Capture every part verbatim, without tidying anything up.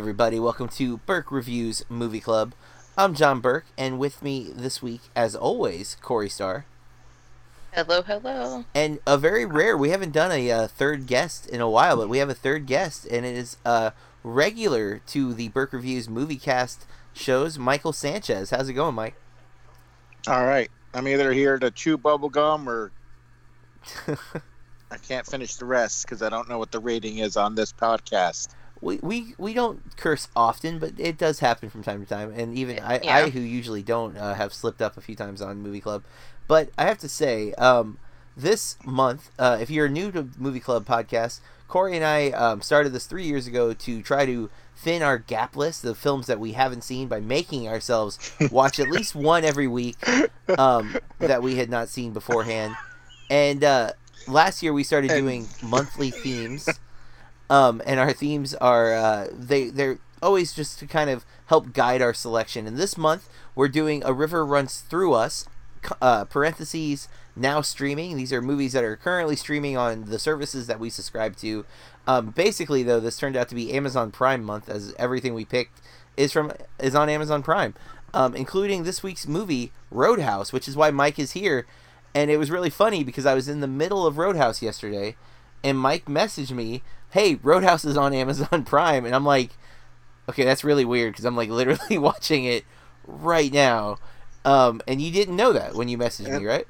everybody, welcome to Burke Reviews Movie Club. I'm John Burke, and with me this week, as always, Corey Star. Hello, hello. And a very rare, we haven't done a uh, third guest in a while, but we have a third guest, and it is uh, regular to the Burke Reviews Movie Cast shows, Michael Sanchez. How's it going, Mike? All right. I'm either here to chew bubblegum or... I can't finish the rest because I don't know what the rating is on this podcast. We we, we don't curse often, but it does happen from time to time. And even I, yeah. I who usually don't, uh, have slipped up a few times on Movie Club. But I have to say, um, this month, uh, if you're new to Movie Club podcast, Corey and I um, started this three years ago to try to thin our gap list, the films that we haven't seen, by making ourselves watch at least one every week um, that we had not seen beforehand. And uh, last year we started doing monthly themes, um, and our themes are uh, they they're always just to kind of help guide our selection. And this month we're doing A River Runs Through Us, uh, parentheses now streaming. These are movies that are currently streaming on the services that we subscribe to. Um, basically, though, this turned out to be Amazon Prime month, as everything we picked is from is on Amazon Prime, um, including this week's movie Roadhouse, which is why Mike is here. And it was really funny because I was in the middle of Roadhouse yesterday, and Mike messaged me, "Hey, Roadhouse is on Amazon Prime," and I'm like, "Okay, that's really weird," because I'm like literally watching it right now. Um, and you didn't know that when you messaged me, right?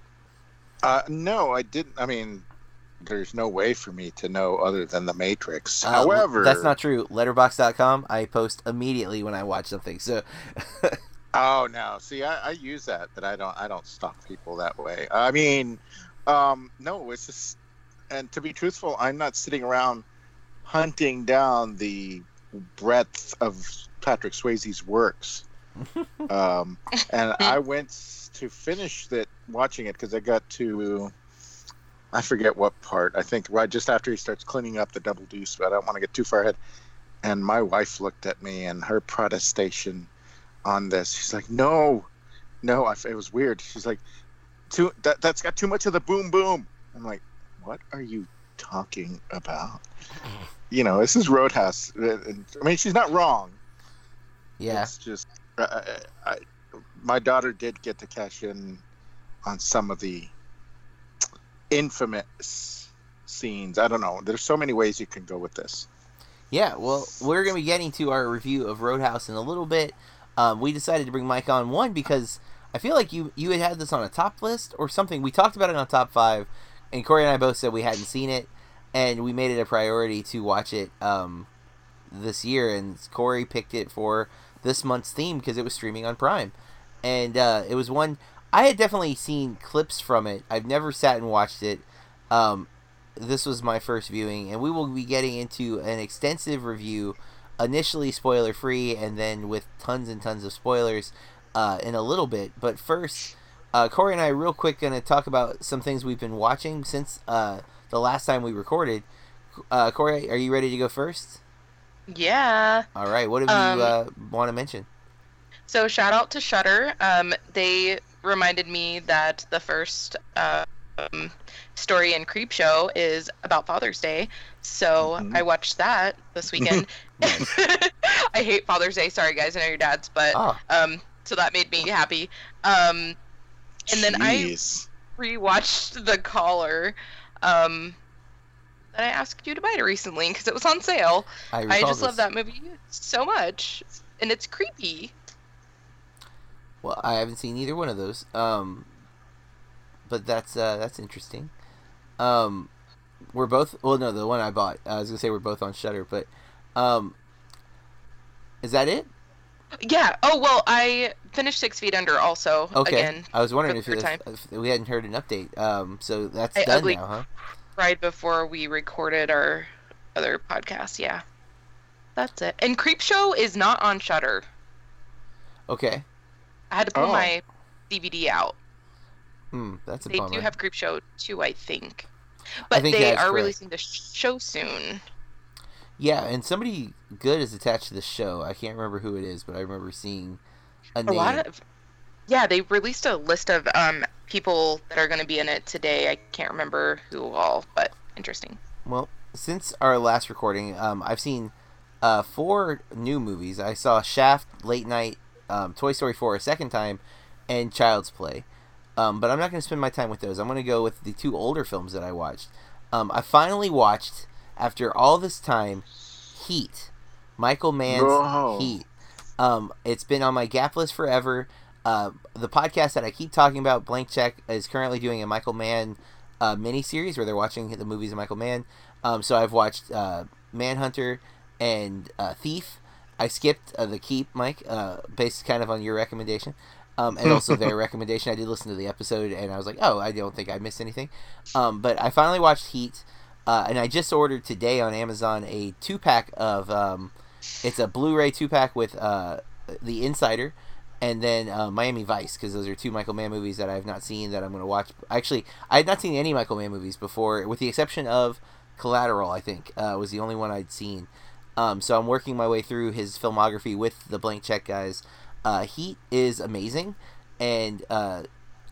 Uh, no, I didn't. I mean, there's no way for me to know other than The Matrix. Uh, However, that's not true. Letterbox dot com, I post immediately when I watch something. So. Oh no! See, I, I use that, but I don't. I don't stalk people that way. I mean, um, no, it's just. And to be truthful, I'm not sitting around hunting down the breadth of Patrick Swayze's works. um, and I went to finish that watching it because I got to. I forget what part. I think right just after he starts cleaning up the double deuce, but I don't want to get too far ahead. And my wife looked at me, and her protestation on this, she's like, no no I, it was weird. She's like, too that, that's got too much of the boom boom. I'm like, what are you talking about? You know, this is Roadhouse. I mean, she's not wrong. Yeah, it's just uh, I, my daughter did get to cash in on some of the infamous scenes. I don't know, there's so many ways you can go with this. Yeah, well, we're gonna be getting to our review of Roadhouse in a little bit. Um, we decided to bring Mike on, one, because I feel like you, you had had this on a top list or something. We talked about it on Top five, and Corey and I both said we hadn't seen it, and we made it a priority to watch it um, this year, and Corey picked it for this month's theme because it was streaming on Prime. And uh, it was one... I had definitely seen clips from it. I've never sat and watched it. Um, this was my first viewing, and we will be getting into an extensive review, initially spoiler-free, and then with tons and tons of spoilers uh, in a little bit. But first, uh, Corey and I real quick going to talk about some things we've been watching since uh, the last time we recorded. Uh, Corey, are you ready to go first? Yeah. All right. What do um, you uh, want to mention? So shout out to Shudder. Um, they reminded me that the first uh, um, story in Creepshow is about Father's Day. So mm-hmm. I watched that this weekend. I hate Father's Day. Sorry, guys. I know your dad's, but oh. um, so that made me happy. Um, and then Jeez. I rewatched The Caller um, that I asked you to buy it recently because it was on sale. I, I just this. love that movie so much, and it's creepy. Well, I haven't seen either one of those, um, but that's uh, that's interesting. Um, we're both. Well, no, the one I bought. I was gonna say we're both on Shudder, but. Um, is that it? Yeah. Oh, well, I finished Six Feet Under also. Okay. Again, I was wondering if, if, if we hadn't heard an update. Um, so that's I done ugly now, huh? Right before we recorded our other podcast. Yeah. That's it. And Creepshow is not on Shudder. Okay. I had to pull oh. my D V D out. Hmm. That's a they bummer. They do have Creepshow too, I think. But I think they are correct. Releasing the show soon. Yeah, and somebody good is attached to the show. I can't remember who it is, but I remember seeing a, a name. Lot of, yeah, they released a list of um, people that are going to be in it today. I can't remember who all, but interesting. Well, since our last recording, um, I've seen uh, four new movies. I saw Shaft, Late Night, um, Toy Story four a second time, and Child's Play. Um, but I'm not going to spend my time with those. I'm going to go with the two older films that I watched. Um, I finally watched, after all this time, Heat. Michael Mann's Whoa. Heat. Um, it's been on my gap list forever. Uh, the podcast that I keep talking about, Blank Check, is currently doing a Michael Mann uh, miniseries where they're watching the movies of Michael Mann. Um, so I've watched uh, Manhunter and uh, Thief. I skipped uh, The Keep, Mike, uh, based kind of on your recommendation. Um, and also their recommendation. I did listen to the episode, and I was like, oh, I don't think I missed anything. Um, but I finally watched Heat, uh, and I just ordered today on Amazon a two-pack of... Um, it's a Blu-ray two-pack with uh, The Insider and then uh, Miami Vice, because those are two Michael Mann movies that I have not seen that I'm going to watch. Actually, I had not seen any Michael Mann movies before, with the exception of Collateral, I think, uh, was the only one I'd seen. Um, so I'm working my way through his filmography with the Blank Check guys. Uh, Heat is amazing, and uh,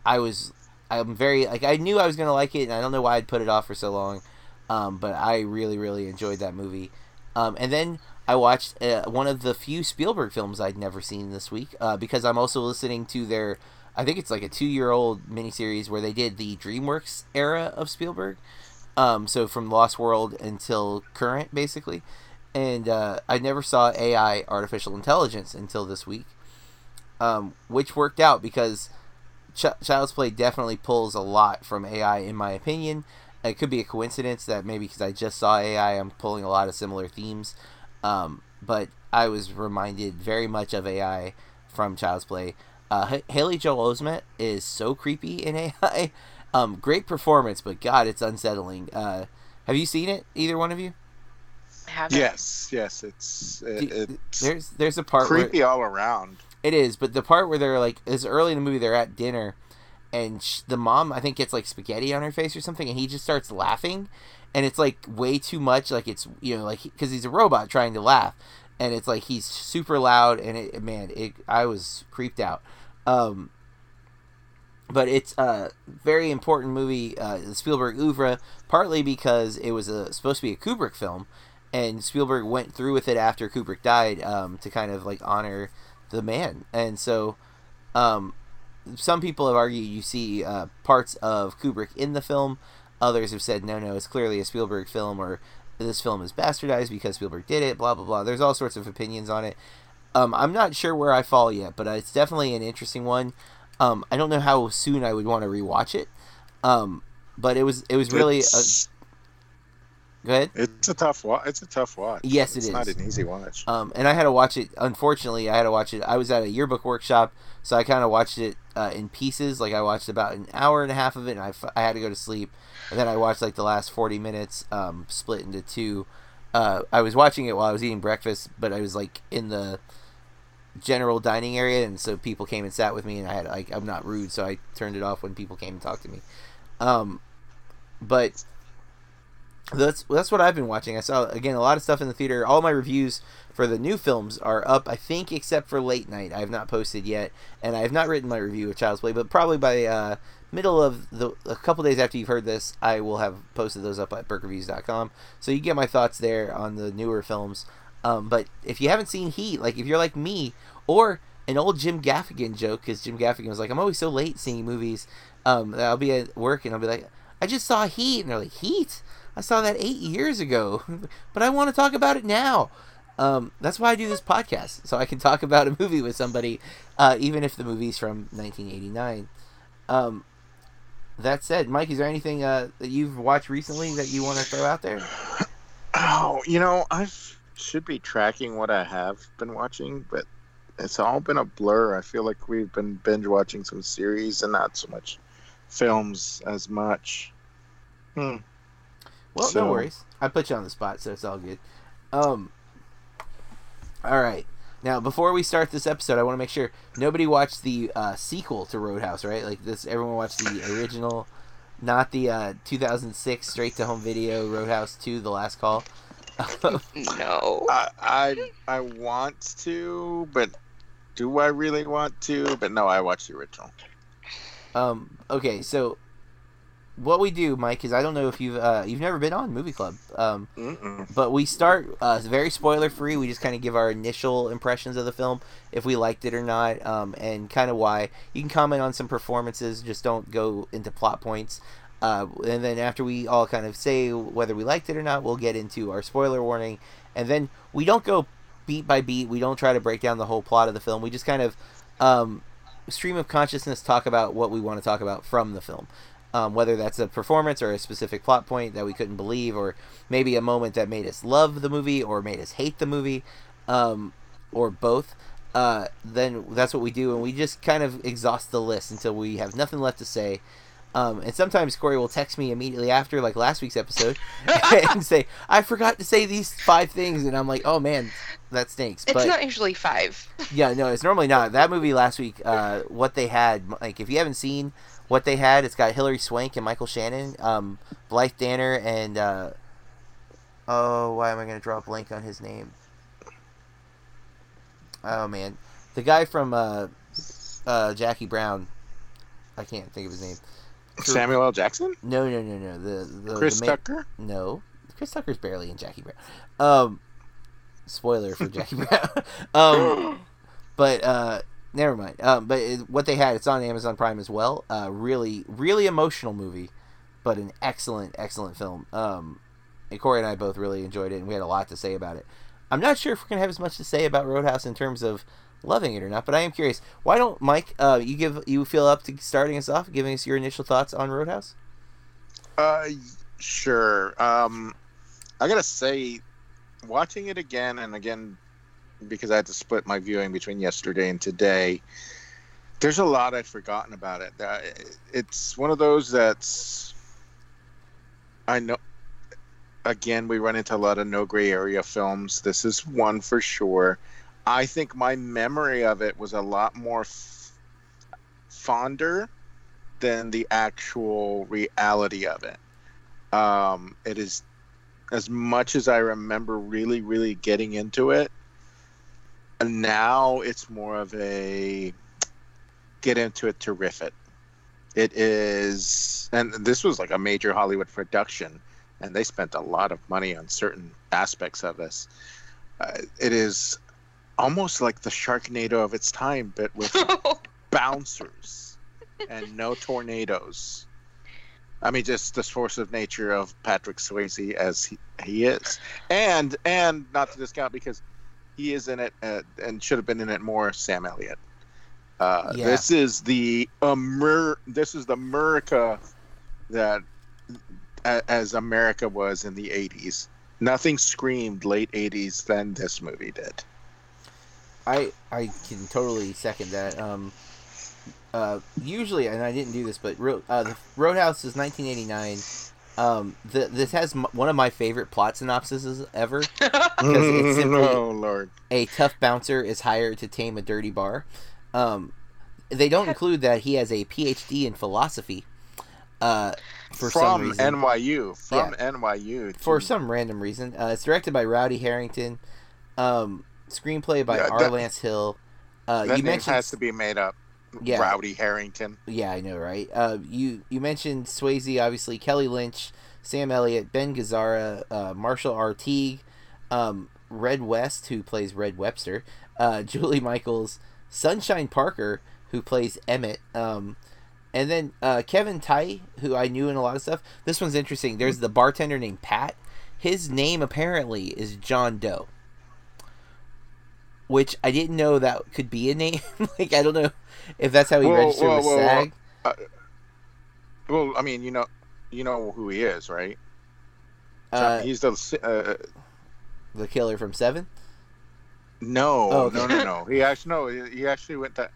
I was I'm very like I knew I was gonna like it, and I don't know why I'd put it off for so long, um, but I really really enjoyed that movie. Um, and then I watched uh, one of the few Spielberg films I'd never seen this week, uh, because I'm also listening to their I think it's like a two year old miniseries where they did the DreamWorks era of Spielberg, um, so from Lost World until current basically, and uh, I never saw A I Artificial Intelligence until this week. Um, which worked out because Ch- Child's Play definitely pulls a lot from A I, in my opinion. It could be a coincidence that maybe because I just saw A I, I'm pulling a lot of similar themes. Um, but I was reminded very much of A I from Child's Play. Uh, H- Haley Joel Osment is so creepy in A I. Um, great performance, but God, it's unsettling. Uh, have you seen it, either one of you? I haven't. Yes, yes, it's, it, it's there's there's a part creepy where, all around. It is, but the part where they're like, it's early in the movie, they're at dinner, and she, the mom, I think, gets like spaghetti on her face or something, and he just starts laughing, and it's like way too much, like it's, you know, like, because he's a robot trying to laugh, and it's like, he's super loud, and it, man, it, I was creeped out. Um, but it's a very important movie, uh, the Spielberg oeuvre, partly because it was a, supposed to be a Kubrick film, and Spielberg went through with it after Kubrick died, um, to kind of like honor the man. And so um, some people have argued you see uh, parts of Kubrick in the film. Others have said no no, it's clearly a Spielberg film, or this film is bastardized because Spielberg did it, blah blah blah. There's all sorts of opinions on it. um, I'm not sure where I fall yet, but it's definitely an interesting one. um, I don't know how soon I would want to rewatch it, um, but it was it was really a... Go ahead. It's a tough watch. It's a tough watch. Yes, it it's is. It's not an easy watch. Um, and I had to watch it. Unfortunately, I had to watch it. I was at a yearbook workshop, so I kind of watched it uh, in pieces. Like I watched about an hour and a half of it, and I, f- I had to go to sleep. And then I watched like the last forty minutes, um, split into two. Uh, I was watching it while I was eating breakfast, but I was like in the general dining area, and so people came and sat with me, and I had like I'm not rude, so I turned it off when people came and talked to me. Um, but. That's that's what I've been watching. I saw, again, a lot of stuff in the theater. All my reviews for the new films are up, I think, except for Late Night. I have not posted yet, and I have not written my review of Child's Play, but probably by uh, middle of the a couple days after you've heard this, I will have posted those up at Burke Reviews dot com, so you get my thoughts there on the newer films. Um, but if you haven't seen Heat, like if you're like me, or an old Jim Gaffigan joke, because Jim Gaffigan was like, I'm always so late seeing movies. Um, I'll be at work, and I'll be like, I just saw Heat, and they're like, Heat? I saw that eight years ago, but I want to talk about it now. Um, that's why I do this podcast, so I can talk about a movie with somebody, uh, even if the movie's from nineteen eighty-nine. Um, that said, Mike, is there anything uh, that you've watched recently that you want to throw out there? Oh, you know, I should be tracking what I have been watching, but it's all been a blur. I feel like we've been binge watching some series and not so much films as much. Hmm. Well, so. No worries. I put you on the spot, so it's all good. Um, all right. Now, before we start this episode, I want to make sure nobody watched the uh, sequel to Roadhouse, right? Like this, everyone watched the original, not the uh, two thousand six straight-to-home video Roadhouse two, The Last Call. No. I, I I want to, but do I really want to? But no, I watched the original. Um. Okay, so... what we do, Mike, is I don't know if you've uh, you've never been on Movie Club, um, but we start uh, very spoiler free. We just kind of give our initial impressions of the film, if we liked it or not, um, and kind of why. You can comment on some performances, just don't go into plot points. Uh, and then after we all kind of say whether we liked it or not, we'll get into our spoiler warning. And then we don't go beat by beat. We don't try to break down the whole plot of the film. We just kind of um, stream of consciousness talk about what we want to talk about from the film. Um, whether that's a performance or a specific plot point that we couldn't believe, or maybe a moment that made us love the movie or made us hate the movie, um, or both. Uh, then that's what we do. And we just kind of exhaust the list until we have nothing left to say. Um, and sometimes Corey will text me immediately after, like last week's episode, and say, I forgot to say these five things. And I'm like, oh, man, that stinks. But it's not usually five. Yeah, no, it's normally not. That movie last week, uh, What They Had, like, if you haven't seen What They Had, it's got Hilary Swank and Michael Shannon, um, Blythe Danner, and, uh, oh, why am I going to draw a blank on his name? Oh, man. The guy from uh, uh, Jackie Brown. I can't think of his name. Samuel L. Jackson? No, no, no, no. The, the Chris the main... Tucker? No, Chris Tucker's barely in Jackie Brown. Um, spoiler for Jackie Brown. Um, but uh, never mind. Um, but it, What They Had, it's on Amazon Prime as well. Uh, really, really emotional movie, but an excellent, excellent film. Um, and Corey and I both really enjoyed it, and we had a lot to say about it. I'm not sure if we're gonna have as much to say about Roadhouse in terms of loving it or not, but I am curious. Why don't, Mike, uh, you give you feel up to starting us off, giving us your initial thoughts on Roadhouse? Uh, sure. Um, I gotta say, watching it again and again, because I had to split my viewing between yesterday and today, there's a lot I'd forgotten about it. Uh, it's one of those that's, I know, again, we run into a lot of no gray area films. This is one for sure. I think my memory of it was a lot more f- fonder than the actual reality of it. Um, it is, as much as I remember really, really getting into it, and now it's more of a get into it terrific. It is, and this was like a major Hollywood production, and they spent a lot of money on certain aspects of this. Uh, it is almost like the Sharknado of its time, but with bouncers and no tornadoes. I mean, just the force of nature of Patrick Swayze as he, he is. And and not to discount, because he is in it uh, and should have been in it more, Sam Elliott. Uh, yeah. This is the Amer- This is the America that uh, as America was in the eighties. Nothing screamed late eighties than this movie did. I, I can totally second that. Um, uh, usually, and I didn't do this, but Ro- uh, the Roadhouse is nineteen eighty-nine. Um, the, this has m- one of my favorite plot synopses ever. Because it's simply, oh, Lord. A tough bouncer is hired to tame a dirty bar. Um, they don't include that he has a P H D in philosophy. Uh, for from some reason. N Y U. From yeah. N Y U. Too. For some random reason. Uh, it's directed by Rowdy Harrington. Um... Screenplay by yeah, R. That, Lance Hill. Uh, that you name mentioned, has to be made up. Yeah. Rowdy Harrington. Yeah, I know, right? Uh, you you mentioned Swayze, obviously. Kelly Lynch, Sam Elliott, Ben Gazzara, uh, Marshall Artigue, um, Red West, who plays Red Webster, uh, Julie Michaels, Sunshine Parker, who plays Emmett, um, and then uh, Kevin Tai, who I knew in a lot of stuff. This one's interesting. There's the bartender named Pat. His name apparently is John Doe. Which I didn't know that could be a name. Like, I don't know if that's how he whoa, registered whoa, with whoa, SAG. Whoa. Uh, well, I mean, you know, you know who he is, right? Uh, He's the uh, the killer from Seven. No, oh, okay. no, no, no. He actually no. He actually went to.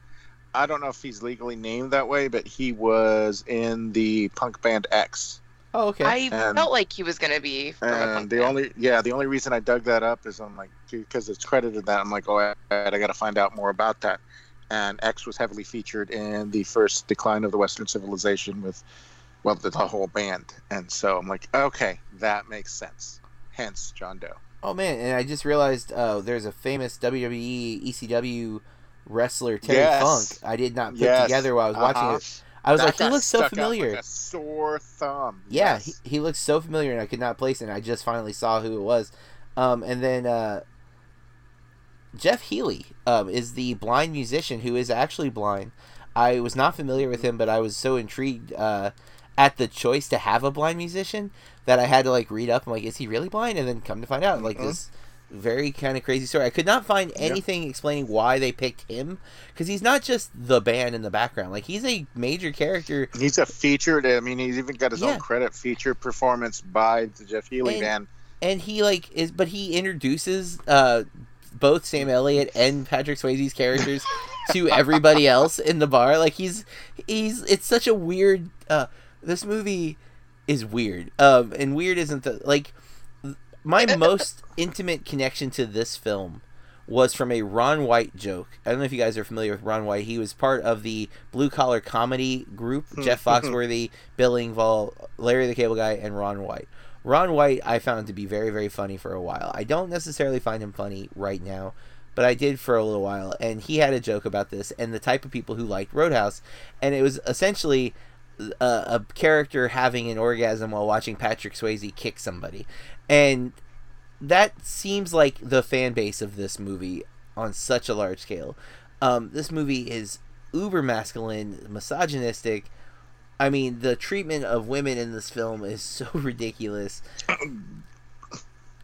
I don't know if he's legally named that way, but he was in the punk band X. Oh, okay. I and, felt like he was going to be. From and the only, yeah, the only reason I dug that up is I'm like, because it's credited that I'm like, oh, I, I got to find out more about that. And X was heavily featured in the first Decline of the Western Civilization with, well, the, the whole band. And so I'm like, okay, that makes sense. Hence, John Doe. Oh man, and I just realized uh, there's a famous W W E E C W wrestler Terry yes. Funk. I did not put yes. together while I was watching uh-huh. it. I was that like, he looks so familiar. Like a sore thumb. Yeah, yes. he, he looks so familiar, and I could not place it. And I just finally saw who it was. Um, and then uh, Jeff Healey um, is the blind musician who is actually blind. I was not familiar with him, but I was so intrigued uh, at the choice to have a blind musician that I had to like read up. I'm like, is he really blind? And then come to find out, like mm-hmm. this very kind of crazy story. I could not find anything yep. explaining why they picked him, because he's not just the band in the background. Like, he's a major character. He's a featured. I mean, he's even got his yeah. own credit feature performance by the Jeff Healey and, band. And he like is, but he introduces uh, both Sam Elliott and Patrick Swayze's characters. to everybody else in the bar. Like, he's he's it's such a weird uh this movie is weird, um and weird isn't the like my most intimate connection to this film was from a Ron White joke. I don't know if you guys are familiar with Ron White. He was part of the blue collar comedy group Jeff Foxworthy, Bill Engvall, Larry the Cable Guy, and Ron White. Ron White I found to be very, very funny for a while. I don't necessarily find him funny right now, but I did for a little while, and he had a joke about this and the type of people who liked Roadhouse, and it was essentially a, a character having an orgasm while watching Patrick Swayze kick somebody, and that seems like the fan base of this movie on such a large scale. Um, this movie is uber masculine, misogynistic. I mean, the treatment of women in this film is so ridiculous.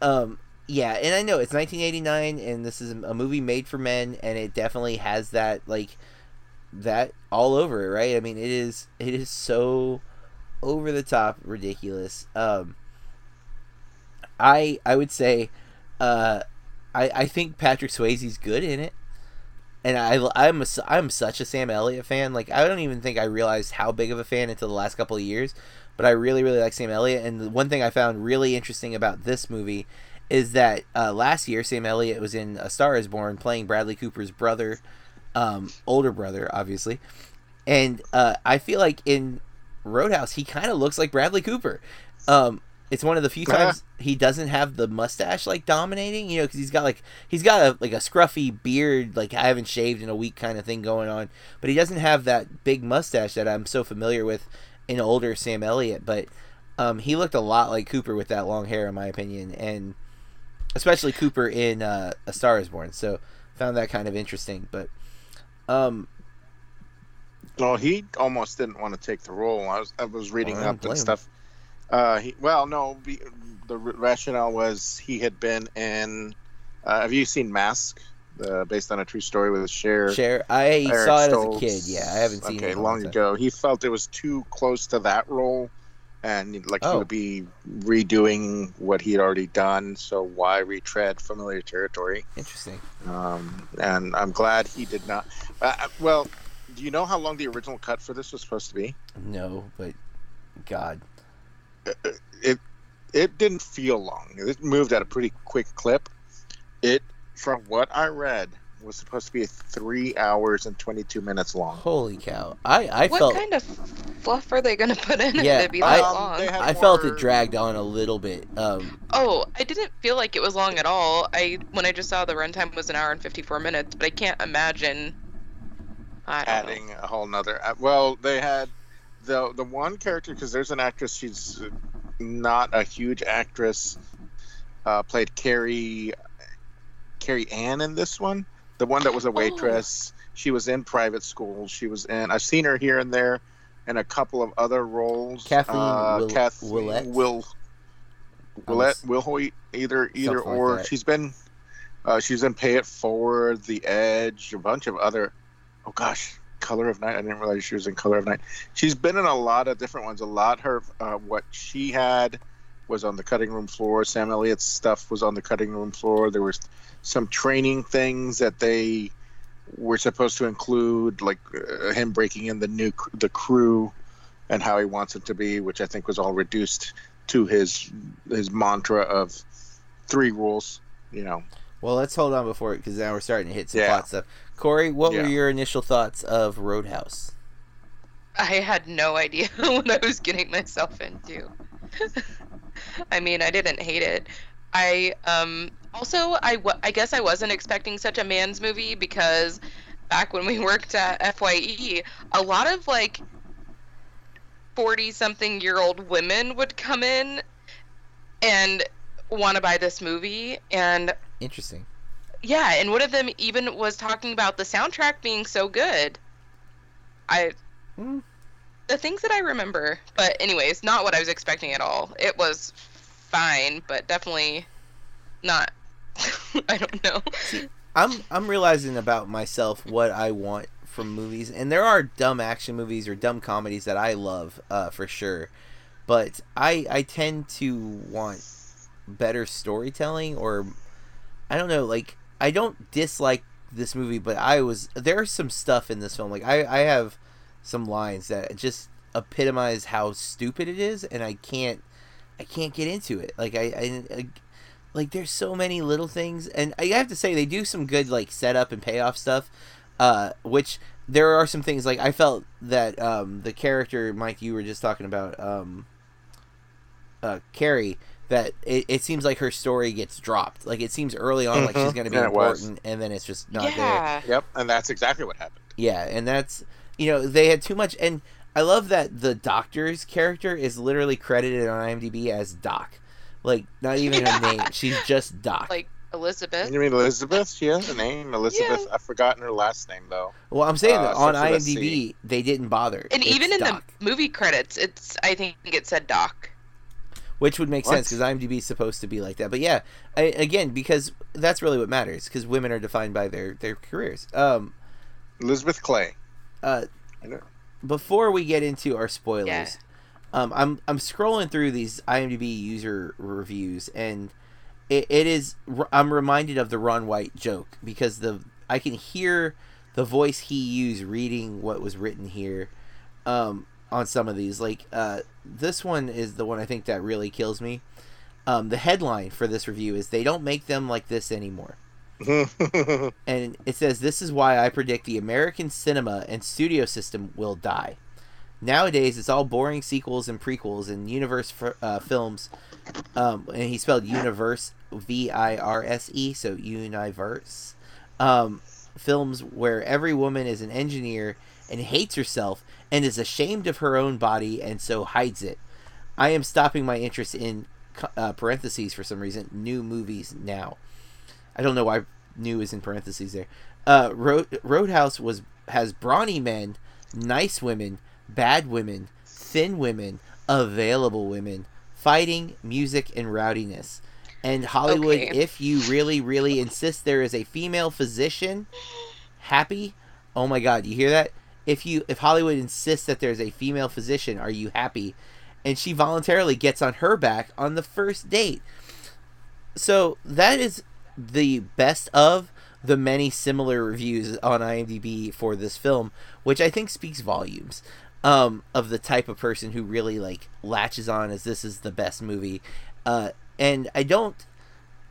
Um... Yeah, and I know it's nineteen eighty-nine, and this is a movie made for men, and it definitely has that, like, that all over it, right? I mean, it is it is so over-the-top ridiculous. Um, I I would say, uh, I, I think Patrick Swayze's good in it, and I, I'm, a, I'm such a Sam Elliott fan. Like, I don't even think I realized how big of a fan until the last couple of years, but I really, really like Sam Elliott, and the one thing I found really interesting about this movie is that uh, last year Sam Elliott was in A Star Is Born playing Bradley Cooper's brother, um, older brother, obviously. And uh, I feel like in Roadhouse, he kind of looks like Bradley Cooper. Um, it's one of the few times he doesn't have the mustache, like, dominating, you know, because he's got, like, he's got a, like a scruffy beard, like, I haven't shaved in a week kind of thing going on. But he doesn't have that big mustache that I'm so familiar with in older Sam Elliott. But um, he looked a lot like Cooper with that long hair, in my opinion, and especially Cooper in uh, A Star Is Born, so found that kind of interesting. But, um, well, he almost didn't want to take the role. I was I was reading I up and stuff. Uh, he, well, no, the, the rationale was he had been in. Uh, have you seen Mask? Uh, based on a true story with Cher. Cher, I Eric saw it Stoltz. As a kid. Yeah, I haven't seen okay, it in a long, long ago. Time. He felt it was too close to that role. And like oh. he would be redoing what he'd already done, so why retread familiar territory? Interesting. Um, and I'm glad he did not. Uh, well, do you know how long the original cut for this was supposed to be? No, but God, it it, it didn't feel long. It moved at a pretty quick clip. It, from what I read, was supposed to be three hours and twenty-two minutes long. Holy cow! I, I what felt what kind of fluff are they going to put in yeah, it to be that um, long? I more... felt it dragged on a little bit. Um, oh, I didn't feel like it was long at all. I when I just saw the runtime was an hour and fifty-four minutes, but I can't imagine I don't adding know. a whole nother. Uh, well, they had the the one character because there's an actress. She's not a huge actress. Uh, played Carrie Carrie Ann in this one. The one that was a waitress, oh. she was in private school. She was in. I've seen her here and there, in a couple of other roles. Kathleen, uh, Will, Kathleen Willette, Will, Willette, Wilhoit, either either or. Like she's been. Uh, she's in Pay It Forward, The Edge, a bunch of other. Oh gosh, Color of Night. I didn't realize she was in Color of Night. She's been in a lot of different ones. A lot. Her uh, what she had was on the cutting room floor. Sam Elliott's stuff was on the cutting room floor. There was some training things that they were supposed to include, like uh, him breaking in the new the crew and how he wants it to be, which I think was all reduced to his his mantra of three rules, you know. Well, let's hold on before it, because now we're starting to hit some yeah. plot stuff. Corey, what yeah. were your initial thoughts of Roadhouse? I had no idea what I was getting myself into. I mean, I didn't hate it. I um also I, w- I guess I wasn't expecting such a man's movie, because back when we worked at F Y E, a lot of like forty-something-year-old women would come in and want to buy this movie. And interesting. Yeah, and one of them even was talking about the soundtrack being so good. I... Mm. The things that I remember. But anyways, not what I was expecting at all. It was fine, but definitely not... I don't know. See, I'm I'm realizing about myself what I want from movies, and there are dumb action movies or dumb comedies that I love, uh, for sure. But I I tend to want better storytelling, or I don't know. Like, I don't dislike this movie, but I was there's some stuff in this film. Like I I have some lines that just epitomize how stupid it is, and I can't I can't get into it. Like I. I, I Like, there's so many little things, and I have to say, they do some good, like, setup and payoff stuff, uh, which there are some things, like, I felt that, um, the character, Mike, you were just talking about, um, uh, Carrie, that it, it seems like her story gets dropped. Like, it seems early on, mm-hmm. like, she's gonna be and important, and then it's just not yeah. there. Yep, and that's exactly what happened. Yeah, and that's, you know, they had too much, and I love that the doctor's character is literally credited on IMDb as Doc. Like, not even her name. She's just Doc. Like, Elizabeth. You mean Elizabeth? She has a name. Elizabeth. Yeah. I've forgotten her last name, though. Well, I'm saying uh, that on I M D B, they didn't bother. And it's even in Doc. The movie credits, it's I think it said Doc. Which would make what? sense, because IMDb is supposed to be like that. But yeah, I, again, because that's really what matters, because women are defined by their, their careers. Um, Elizabeth Clay. Uh, I know. Before we get into our spoilers... Yeah. Um, I'm I'm scrolling through these IMDb user reviews, and it, it is I'm reminded of the Ron White joke, because the I can hear the voice he used reading what was written here, um, on some of these. Like, uh, this one is the one I think that really kills me. Um, the headline for this review is, "They don't make them like this anymore." And it says, "This is why I predict the American cinema and studio system will die. Nowadays, it's all boring sequels and prequels and universe uh, films." Um, and he spelled universe, V I R S E, so universe. Um, films where every woman is an engineer and hates herself and is ashamed of her own body and so hides it. I am stopping my interest in, uh, parentheses for some reason, new movies now. I don't know why new is in parentheses there. Uh, Road- Roadhouse was has brawny men, nice women, bad women, thin women, available women, fighting, music, and rowdiness. And Hollywood, okay. If you really, really insist there is a female physician, happy? Oh my God, you hear that? If you, if Hollywood insists that there's a female physician, are you happy? And she voluntarily gets on her back on the first date. So that is the best of the many similar reviews on IMDb for this film, which I think speaks volumes. Um, of the type of person who really, like, latches on as this is the best movie. Uh, and I don't,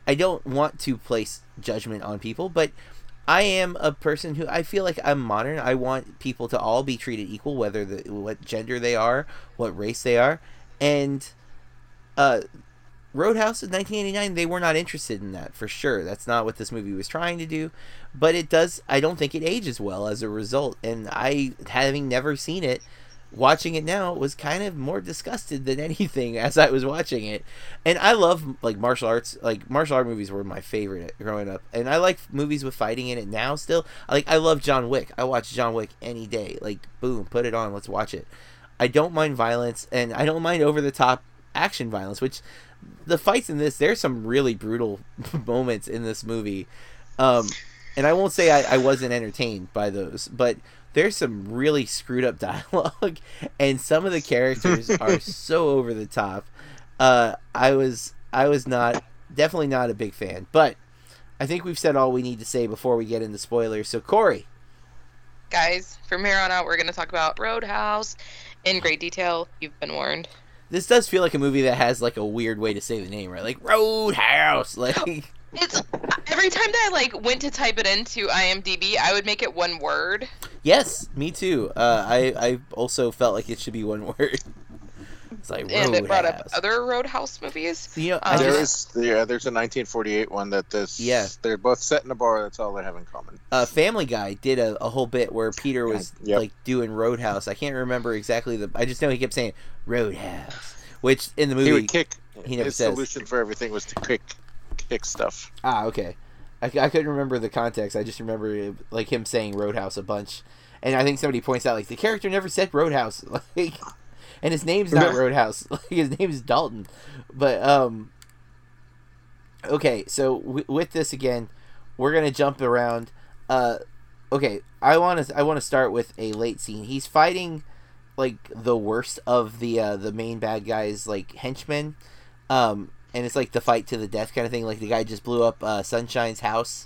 I don't want to place judgment on people, but I am a person who, I feel like I'm modern. I want people to all be treated equal, whether the, what gender they are, what race they are. And uh, Roadhouse in nineteen eighty-nine, they were not interested in that, for sure. That's not what this movie was trying to do. But it does, I don't think it ages well as a result. And I, having never seen it, watching it now was kind of more disgusted than anything as I was watching it. And I love, like, martial arts. Like, martial art movies were my favorite growing up, and I like movies with fighting in it now still. Like, I love John Wick. I watch John Wick any day. Like, boom, put it on, let's watch it. I don't mind violence, and I don't mind over the top action violence, which the fights in this, there's some really brutal moments in this movie, um and I won't say I, I wasn't entertained by those, but there's some really screwed up dialogue, and some of the characters are so over the top. Uh, I was I was not definitely not a big fan, but I think we've said all we need to say before we get into spoilers. So, Corey, guys, from here on out, we're going to talk about Roadhouse in great detail. You've been warned. This does feel like a movie that has, like, a weird way to say the name, right? Like Roadhouse, like. It's every time that I like went to type it into IMDb, I would make it one word. Yes, me too. Uh, I I also felt like it should be one word. It's like and it brought up other Roadhouse movies. You know, um, there just, is, yeah, there's a nineteen forty-eight one that this. Yeah. They're both set in a bar. That's all they have in common. Uh, Family Guy did a, a whole bit where Peter was yeah, yep. like doing Roadhouse. I can't remember exactly the. I just know he kept saying Roadhouse, which in the movie he would kick. He never his says. Solution for everything was to kick, kick stuff. Ah, okay. I, I couldn't remember the context. I just remember like him saying Roadhouse a bunch, and I think somebody points out like the character never said Roadhouse, like, and his name's not Roadhouse. Like, his name is Dalton. But um, okay. So w- with this again, we're gonna jump around. Uh, okay. I want to. I want to start with a late scene. He's fighting like the worst of the uh, the main bad guys, like henchmen. Um. And it's like the fight to the death kind of thing. Like the guy just blew up uh, Sunshine's house,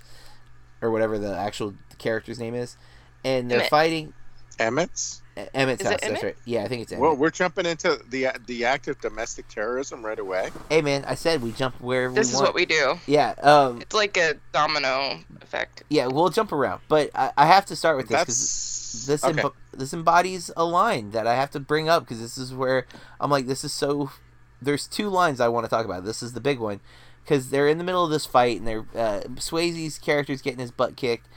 or whatever the actual character's name is, and they're Emmett. fighting. Emmett's. Emmett's is house. Emmett? That's right. Yeah, I think it's Emmett. Well, we're jumping into the the act of domestic terrorism right away. Hey man, I said we jump wherever. This we is want. What we do. Yeah. Um, it's like a domino effect. Yeah, we'll jump around, but I, I have to start with this because this okay. emb- this embodies a line that I have to bring up because this is where I'm like, this is so. There's two lines I want to talk about. This is the big one, because they're in the middle of this fight, and they're uh, Swayze's character's getting his butt kicked,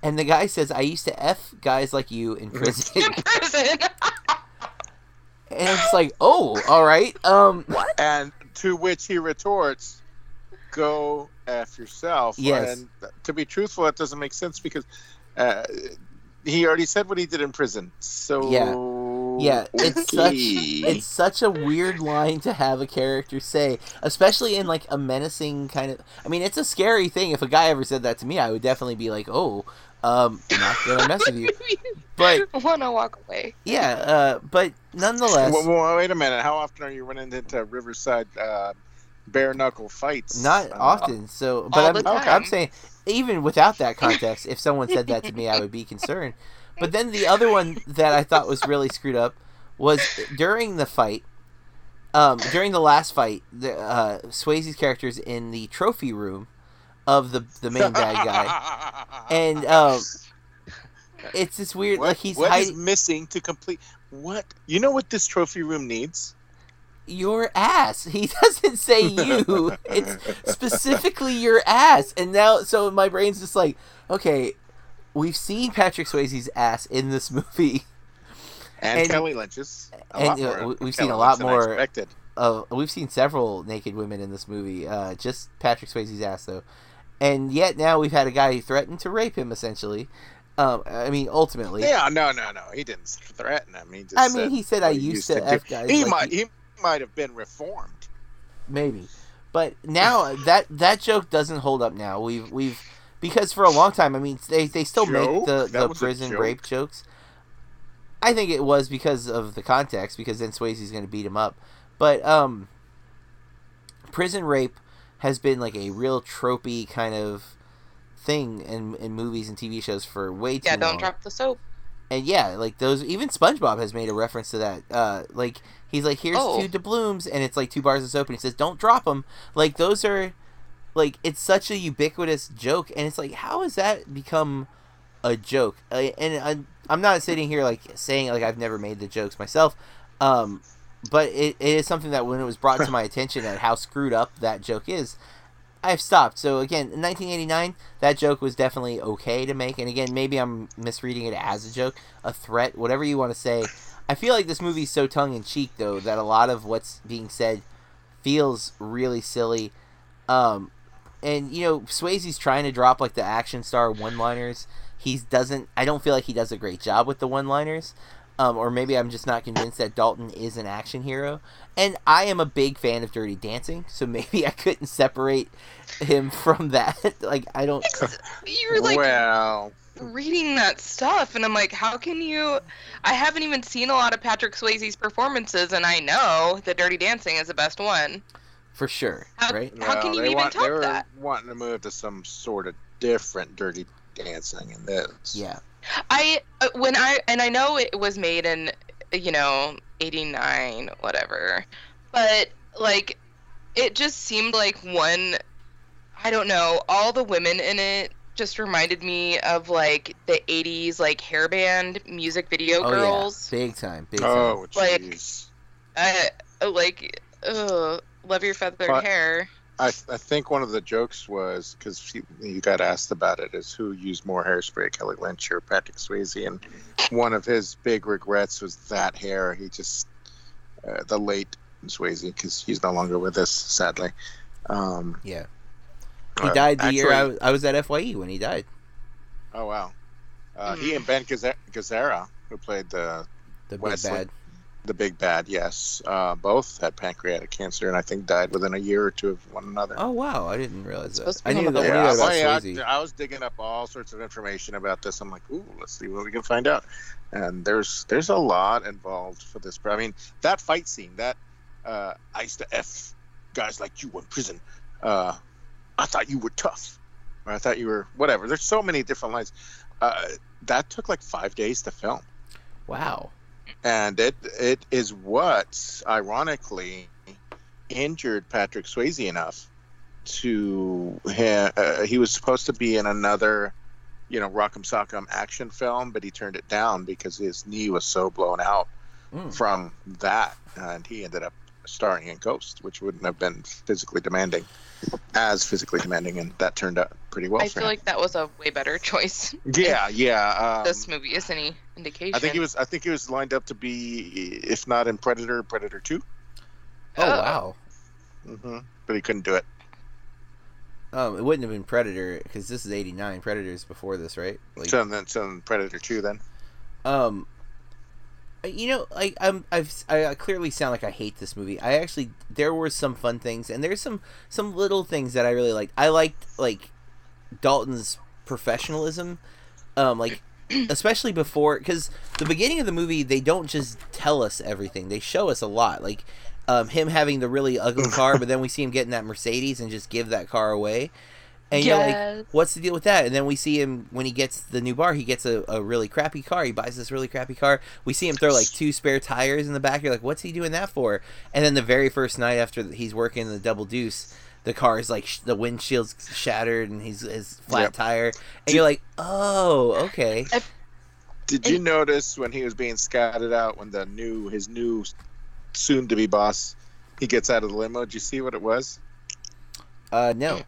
and the guy says, "I used to f guys like you in prison." In prison. And it's like, oh, all right. Um, what? And to which he retorts, "Go f yourself." Yes. And to be truthful, that doesn't make sense because uh, he already said what he did in prison. So. Yeah. Yeah, it's such it's such a weird line to have a character say, especially in like a menacing kind of. I mean, it's a scary thing. If a guy ever said that to me, I would definitely be like, "Oh, um, I'm not gonna mess with you." But I want to walk away. Yeah, uh, but nonetheless. Well, well, wait a minute. How often are you running into Riverside uh, bare knuckle fights? Not uh, often. So, but I'm, I'm saying even without that context, if someone said that to me, I would be concerned. But then the other one that I thought was really screwed up was during the fight, um, during the last fight, the, uh, Swayze's character's in the trophy room of the the main bad guy, and um, it's this weird what, like he's what hiding. Is missing to complete what you know what this trophy room needs? Your ass. He doesn't say you. It's specifically your ass, and now so my brain's just like okay. We've seen Patrick Swayze's ass in this movie, and, and Kelly Lynch's. And uh, we've Kelly seen a lot Lynch more. Expected. Uh, we've seen several naked women in this movie. Uh, just Patrick Swayze's ass, though, and yet now we've had a guy who threatened to rape him. Essentially, um, I mean, ultimately. Yeah, no, no, no. He didn't threaten him. He just I mean, he said, "I used to f guys." He like might, he, he might have been reformed. Maybe, but now that that joke doesn't hold up. Now we've we've. Because for a long time, I mean, they they still joke? make the, the prison joke. rape jokes. I think it was because of the context, because then Swayze's going to beat him up. But um, prison rape has been like a real tropey kind of thing in, in movies and T V shows for way too long. Yeah, don't long. drop the soap. And yeah, like those, even SpongeBob has made a reference to that. Uh, like, he's like, here's oh. two doubloons, and it's like two bars of soap, and he says, don't drop them. Like, those are... Like, it's such a ubiquitous joke, and it's like, how has that become a joke? I, and I, I'm not sitting here, like, saying, like, I've never made the jokes myself, um, but it, it is something that when it was brought to my attention at how screwed up that joke is, I've stopped. So, again, in nineteen eighty-nine, that joke was definitely okay to make, and again, maybe I'm misreading it as a joke, a threat, whatever you want to say. I feel like this movie's so tongue-in-cheek, though, that a lot of what's being said feels really silly, um... And, you know, Swayze's trying to drop, like, the action star one-liners. He doesn't... I don't feel like he does a great job with the one-liners. Um, or maybe I'm just not convinced that Dalton is an action hero. And I am a big fan of Dirty Dancing, so maybe I couldn't separate him from that. Like, I don't... You're, like, well... reading that stuff, and I'm like, how can you... I haven't even seen a lot of Patrick Swayze's performances, and I know that Dirty Dancing is the best one. For sure, how, right? How well, can you even want, talk they're that? They're wanting to move to some sort of different Dirty Dancing in this. Yeah. I, when I, and I know it was made in, you know, eighty-nine, whatever, but, like, it just seemed like one, I don't know, all the women in it just reminded me of, like, the eighties, like, hairband music video oh, girls. Yeah. Big time, big time. Oh, jeez. Like, I... like, ugh, love your feathered but hair. I I think one of the jokes was, because you got asked about it, is who used more hairspray, Kelly Lynch or Patrick Swayze? And one of his big regrets was that hair. He just uh, the late Swayze, because he's no longer with us, sadly. Um, yeah, he died uh, the actually, year I was, I was at F Y E when he died. Oh wow! Uh, mm. He and Ben Gazzara, who played the the Wesley, big bad. The big bad, yes. Uh, both had pancreatic cancer, and I think died within a year or two of one another. Oh wow! I didn't realize that. I knew that. Yeah. About oh, yeah. I, I was digging up all sorts of information about this. I'm like, ooh, let's see what we can find out. And there's there's a lot involved for this. I mean, that fight scene, that uh, I used to F guys like you in prison. Uh, I thought you were tough. Or I thought you were whatever. There's so many different lines. Uh, that took like five days to film. Wow. And it it is what, ironically, injured Patrick Swayze enough to uh, he was supposed to be in another, you know, Rock'em Sock'em action film, but he turned it down because his knee was so blown out mm. from that, and he ended up starring in Ghost, which wouldn't have been physically demanding, as physically demanding, and that turned out pretty well. I for feel him. Like that was a way better choice. Yeah, yeah. Um, this movie is any indication. I think he was. I think he was lined up to be, if not in Predator, Predator Two. Oh, oh. Wow. Mm-hmm. But he couldn't do it. Um, it wouldn't have been Predator because this is eighty-nine. Predator's before this, right? Like, so then, so Predator Two, then. Um. You know, like I'm, I've, I clearly sound like I hate this movie. I actually, there were some fun things, and there's some, some little things that I really liked. I liked like Dalton's professionalism, um, like especially before, because the beginning of the movie they don't just tell us everything; they show us a lot. Like um, him having the really ugly car, but then we see him getting that Mercedes and just give that car away. And yes. You're like, what's the deal with that? And then we see him when he gets the new bar, he gets a, a really crappy car. He buys this really crappy car. We see him throw like two spare tires in the back. You're like, what's he doing that for? And then the very first night after he's working the Double Deuce, the car is like sh- the windshield's shattered and he's his flat yep. tire. And did, you're like, oh, okay. Did you notice when he was being scouted out, when the new his new soon to be boss, he gets out of the limo? Did you see what it was? Uh, no.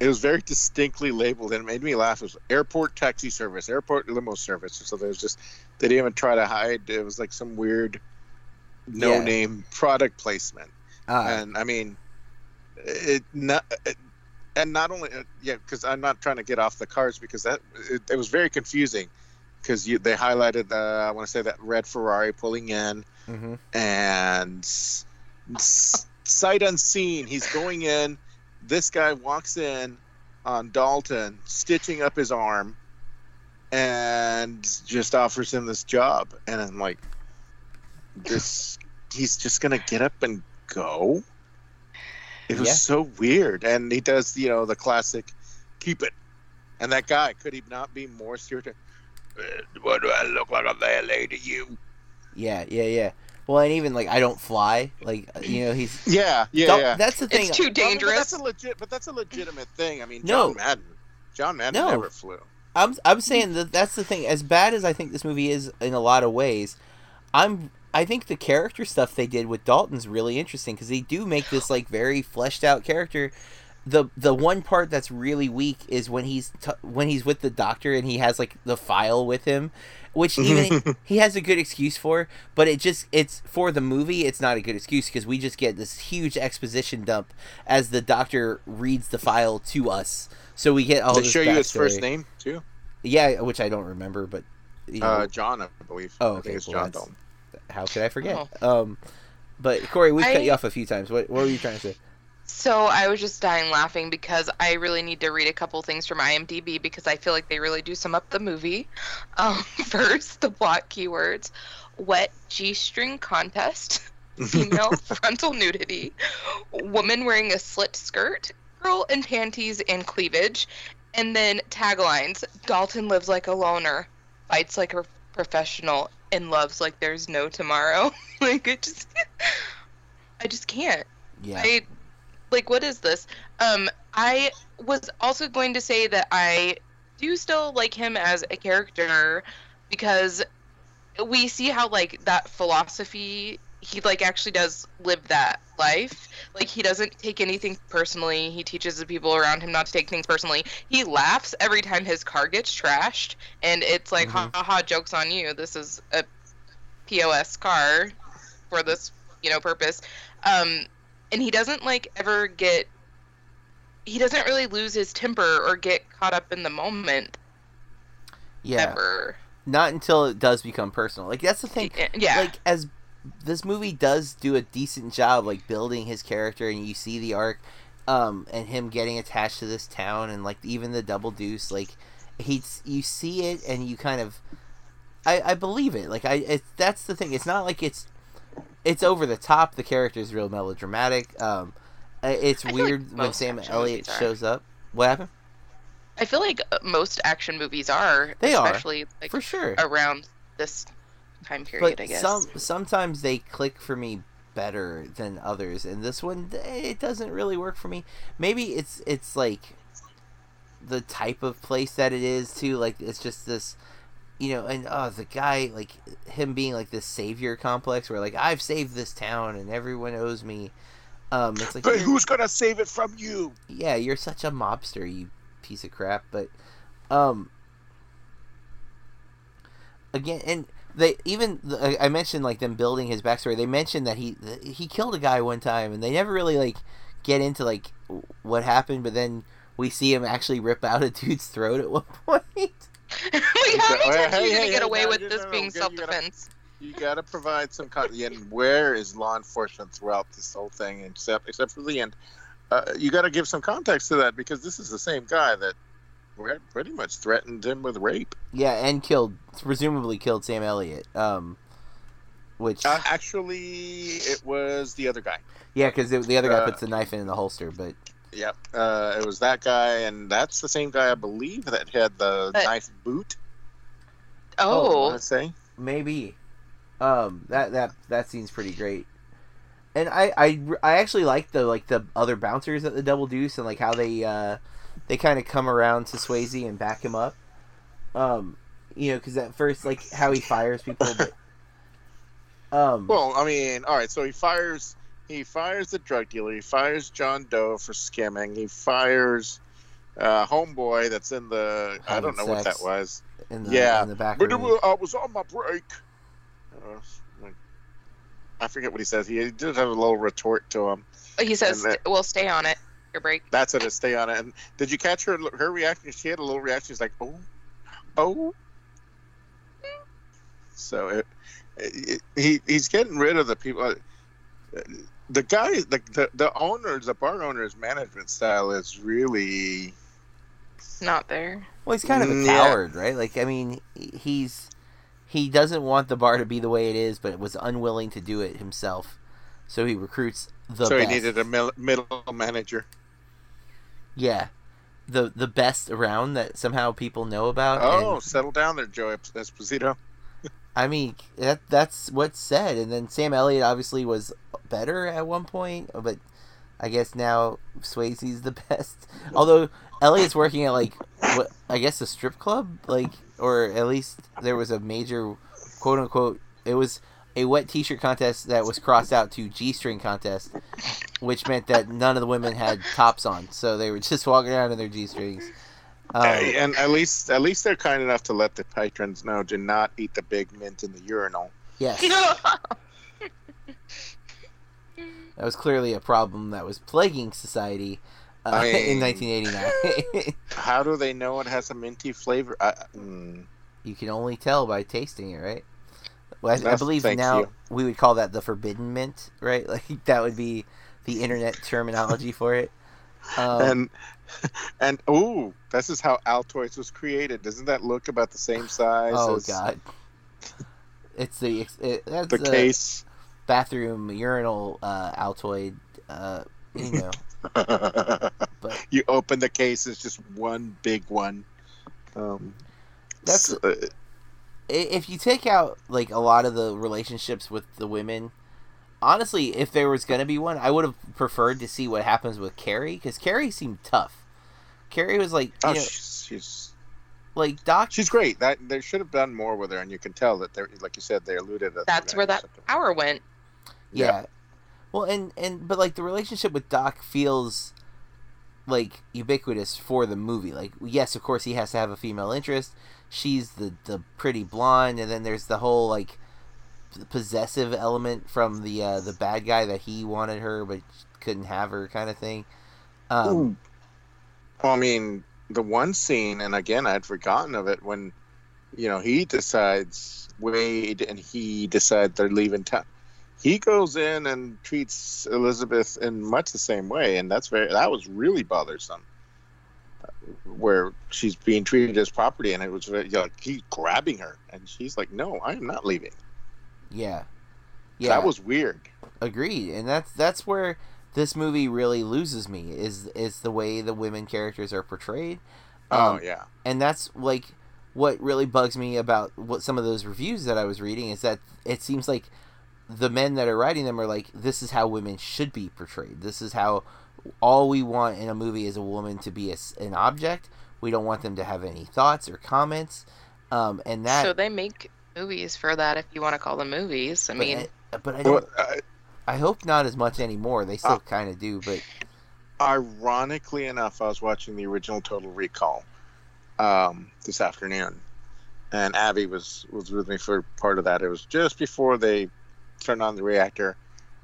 It was very distinctly labeled, and it made me laugh. It was airport taxi service, airport limo service. So there's just they didn't even try to hide. It was like some weird no-name yeah. product placement. Uh, and I mean, it not it, and not only uh, yeah, because I'm not trying to get off the cars because that it, it was very confusing because they highlighted the I want to say that red Ferrari pulling in mm-hmm. and sight unseen, he's going in. This guy walks in on Dalton, stitching up his arm, and just offers him this job. And I'm like, this, he's just going to get up and go? It was yeah. so weird. And he does, you know, the classic, keep it. And that guy, could he not be more serious? What do I look like a valet to you? Yeah, yeah, yeah. Well, and even, like, I don't fly. Like, you know, he's... Yeah, yeah, Dal- yeah. That's the thing. It's too dangerous. But that's a, legit, but that's a legitimate thing. I mean, no. John Madden. John Madden no. never flew. I'm I'm saying that that's the thing. As bad as I think this movie is in a lot of ways, I'm I think the character stuff they did with Dalton's really interesting because they do make this, like, very fleshed-out character. The the one part that's really weak is when he's t- when he's with the doctor and he has, like, the file with him. Which even he has a good excuse for, but it just, it's for the movie, it's not a good excuse because we just get this huge exposition dump as the doctor reads the file to us. So we get all they this show backstory. You his first name, too? Yeah, which I don't remember, but... You know. uh, John, I believe. Oh, okay. I think it's well, John Dalton. How could I forget? Oh. Um, but, Corey, we've I... cut you off a few times. What, what were you trying to say? So I was just dying laughing because I really need to read a couple things from I M D B because I feel like they really do sum up the movie. Um, first, the plot keywords. Wet G-string contest. Female frontal nudity. Woman wearing a slit skirt. Girl in panties and cleavage. And then taglines. Dalton lives like a loner. Fights like a professional. And loves like there's no tomorrow. Like, I just... I just can't. Yeah. I... Like, what is this? Um, I was also going to say that I do still like him as a character because we see how, like, that philosophy he like actually does live that life. Like, he doesn't take anything personally. He teaches the people around him not to take things personally. He laughs every time his car gets trashed, and it's like, mm-hmm. ha ha, joke's on you. This is a P O S car for this, you know, purpose. Um, and he doesn't like ever get, he doesn't really lose his temper or get caught up in the moment. Yeah. Ever. Not until it does become personal. Like, that's the thing. Yeah. Like, as this movie does do a decent job, like, building his character, and you see the arc, um, and him getting attached to this town, and, like, even the Double Deuce, like, he's, you see it, and you kind of, I, I believe it. Like, I, it, that's the thing. It's not like it's, it's over the top. The character's real melodramatic. Um, it's I weird like when Sam Elliott shows up. What happened? I feel like most action movies are. They especially, are, like, for sure, around this time period, but I guess. Some, sometimes they click for me better than others, and this one, it doesn't really work for me. Maybe it's it's like the type of place that it is, too. Like, it's just this, you know, and oh, the guy, like, him being, like, this savior complex where, like, I've saved this town and everyone owes me. Um, it's like, but who's going to save it from you? Yeah, you're such a mobster, you piece of crap. But um again, and they even the, I mentioned like them building his backstory. They mentioned that he the, he killed a guy one time, and they never really like get into like what happened, but then we see him actually rip out a dude's throat at one point. Wait, how many times hey, are you hey, gonna hey, get hey, away no, with no, this no, being self-defense? You gotta, you gotta provide some kind of, and where is law enforcement throughout this whole thing, except except for the end. Uh, you got to give some context to that, because this is the same guy that pretty much threatened him with rape. Yeah, and killed, presumably killed Sam Elliott. Um, which uh, actually, it was the other guy. Yeah, because the other guy uh, puts the knife in the holster. But yeah, uh, it was that guy, and that's the same guy I believe that had the but... knife boot. Oh, let's say maybe. Um, that that that scene's pretty great. And I, I, I actually like the like the other bouncers at the Double Deuce, and like how they uh, they kind of come around to Swayze and back him up, um, you know, because at first like how he fires people. But, um, well, I mean, all right, so he fires he fires the drug dealer, he fires John Doe for skimming, he fires uh, homeboy that's in the I don't know what that was. In the, yeah, in the back room. I was on my break. Uh, I forget what he says. He did have a little retort to him. He says, that, "We'll stay on it. Your break." That's it. Stay on it. And did you catch her? Her reaction. She had a little reaction. She's like, "Oh, oh." Mm. So it, it, he he's getting rid of the people. The guy, the, the the owners, the bar owners' management style is really not there. Well, he's kind of a coward, yeah. Right? Like, I mean, he's. He doesn't want the bar to be the way it is, but was unwilling to do it himself. So he recruits the So best. He needed a mil- middle manager. Yeah. The the best around that somehow people know about. Oh, and settle down there, Joey Esposito. I mean, that that's what's said. And then Sam Elliott obviously was better at one point, but I guess now Swayze's the best. Although Elliott's working at, like, what, I guess a strip club? Like... Or at least there was a major, quote unquote, it was a wet t-shirt contest that was crossed out to G-string contest, which meant that none of the women had tops on, so they were just walking around in their G-strings. Um, hey, and at least, at least they're kind enough to let the patrons know to not eat the big mint in the urinal. Yes. That was clearly a problem that was plaguing society. Uh, I mean, in nineteen eighty-nine. How do they know it has a minty flavor? I, mm. You can only tell by tasting it, right? Well, I, I believe now you. We would call that the forbidden mint, right? Like, that would be the internet terminology for it. Um, and, and ooh, this is how Altoids was created. Doesn't that look about the same size? Oh, as... God. It's the, it, that's the case. Bathroom urinal uh, Altoid, uh, you know. But you open the case, it's just one big one. Um, that's so, uh, if you take out like a lot of the relationships with the women. Honestly, if there was going to be one, I would have preferred to see what happens with Carrie, because Carrie seemed tough. Carrie was like, you oh, know, she's, she's like Doc. She's great. That they should have done more with her, and you can tell that they, like you said, they alluded. At that's the where that power went. Yeah. yeah. Well, and, and but like the relationship with Doc feels like ubiquitous for the movie. Like, yes, of course he has to have a female interest. She's the the pretty blonde, and then there's the whole like possessive element from the uh, the bad guy that he wanted her but couldn't have her kind of thing. Um, well, I mean, the one scene, and again, I'd forgotten of it, when, you know, he decides, Wade and he decide they're leaving town. He goes in and treats Elizabeth in much the same way, and that's very that was really bothersome. Where she's being treated as property, and it was very, like he's grabbing her, and she's like, "No, I am not leaving." Yeah, yeah, that was weird. Agreed, and that's that's where this movie really loses me is is the way the women characters are portrayed. Um, oh yeah, and that's like what really bugs me about what some of those reviews that I was reading is that it seems like the men that are writing them are like, this is how women should be portrayed. This is how all we want in a movie is a woman to be a, an object. We don't want them to have any thoughts or comments. Um, and that so they make movies for that, if you want to call them movies. I mean, I, but I don't. I, I hope not as much anymore. They still uh, kind of do, but ironically enough, I was watching the original Total Recall um, this afternoon, and Abby was was with me for part of that. It was just before they turned on the reactor,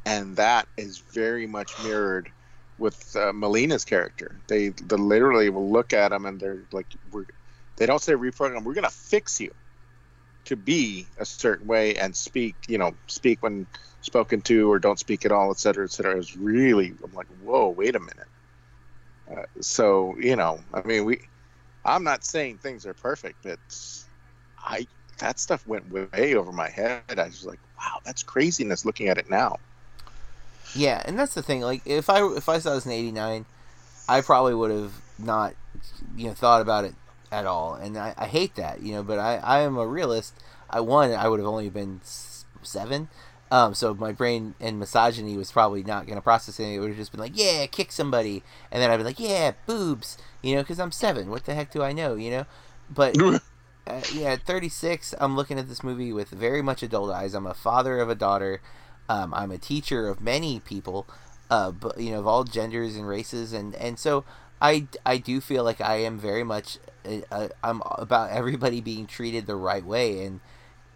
and that is very much mirrored with uh, Melina's character. They, they literally will look at him and they're like, we're, they don't say reprogram, we're going to fix you to be a certain way and speak, you know, speak when spoken to or don't speak at all, et cetera, et cetera. It was really, I'm like, whoa, wait a minute. Uh, so, you know, I mean, we, I'm not saying things are perfect, but I, that stuff went way over my head. I was like, wow, that's craziness looking at it now. Yeah, and that's the thing. Like, if I if I saw this in eighty-nine, I probably would have not, you know, thought about it at all. And I, I hate that, you know. But I, I am a realist. I one, I would have only been seven, um, so my brain and misogyny was probably not going to process anything. It would have just been like, yeah, kick somebody, and then I'd be like, yeah, boobs, you know, because I'm seven. What the heck do I know, you know? But uh, yeah, at thirty-six, I'm looking at this movie with very much adult eyes. I'm a father of a daughter. Um, I'm a teacher of many people, uh, but, you know, of all genders and races, and, and so I, I do feel like I am very much uh, I'm about everybody being treated the right way, and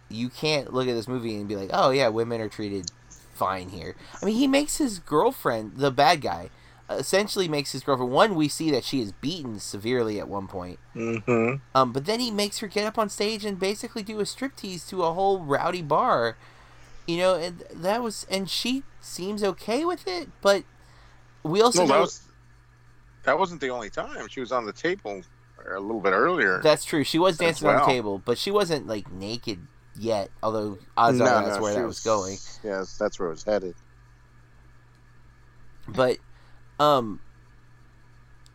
you can't look at this movie and be like, oh yeah, women are treated fine here. I mean, he makes his girlfriend, the bad guy, essentially makes his girlfriend. One, we see that she is beaten severely at one point, mm-hmm. um, but then he makes her get up on stage and basically do a striptease to a whole rowdy bar. You know, and that was, and she seems okay with it, but we also no, know that, was, that wasn't the only time. She was on the table a little bit earlier. That's true. She was dancing well. on the table, but she wasn't like naked yet. Although odds no, are that's no, where that was, was going. Yes, that's where it was headed. But, um,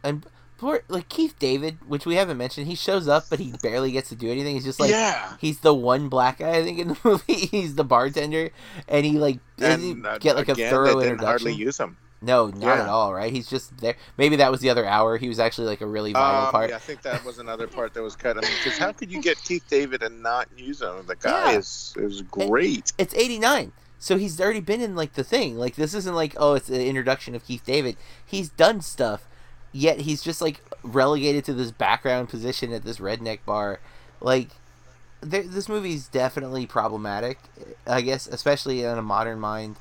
and poor, like Keith David, which we haven't mentioned, he shows up, but he barely gets to do anything. He's just like, yeah. He's the one black guy, I think, in the movie. He's the bartender, and he like doesn't uh, get like again, a thorough they didn't introduction. Hardly use him. No, not yeah. at all. Right? He's just there. Maybe that was the other hour. He was actually like a really vital um, part. Yeah, I think that was another part that was cut. I mean, because how could you get Keith David and not use him? The guy yeah. is is great. And it's eighty-nine. So he's already been in like the thing. Like this isn't like oh, it's the introduction of Keith David. He's done stuff. Yet he's just like relegated to this background position at this redneck bar. Like, this movie's definitely problematic, I guess, especially in a modern mind.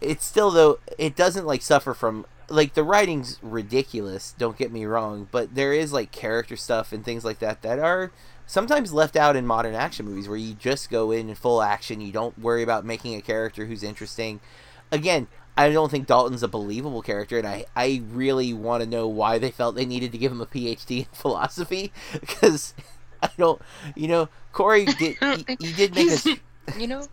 It's still, though, it doesn't like suffer from, like, the writing's ridiculous, don't get me wrong, but there is like character stuff and things like that that are sometimes left out in modern action movies where you just go in full action, you don't worry about making a character who's interesting. Again, I don't think Dalton's a believable character, and I, I really want to know why they felt they needed to give him a P H D in philosophy, because I don't, you know, Corey did, he, he did make us, you know,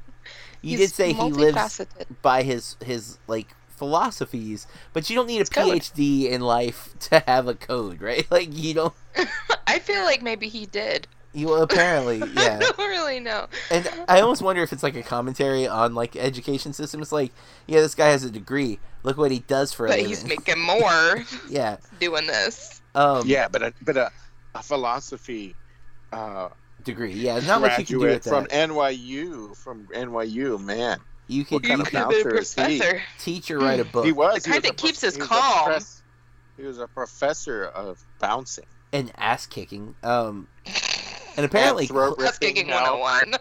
he did say he lives by his, his, like, philosophies, but you don't need a P H D in life to have a code, right? Like, you don't. I feel like maybe he did. You apparently, yeah. I don't really know. And I almost wonder if it's like a commentary on like education system. It's like, yeah, this guy has a degree. Look what he does for but a living. But he's making more. yeah. Doing this. Um, yeah, but a, but a, a philosophy uh, degree. Yeah, not much you can do with that. From N Y U, from N Y U, man. You could well, become a professor, teacher, write a book. He was. The kind that keeps us calm. He was a professor of bouncing and ass kicking. Um, and apparently, ass kicking one oh one.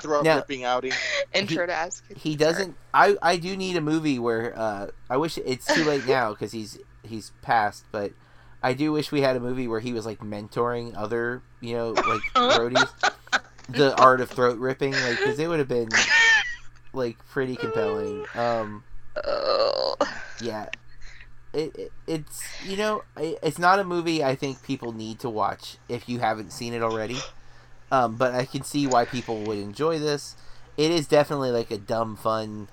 Throat ripping outing. Intro to ass kicking. He doesn't. I, I do need a movie where. Uh, I wish it's too late now because he's he's passed, but. I do wish we had a movie where he was like mentoring other, you know, like roadies, the art of throat ripping, like because it would have been like pretty compelling. Um, yeah, it, it it's you know it, it's not a movie I think people need to watch if you haven't seen it already, um, but I can see why people would enjoy this. It is definitely like a dumb fun.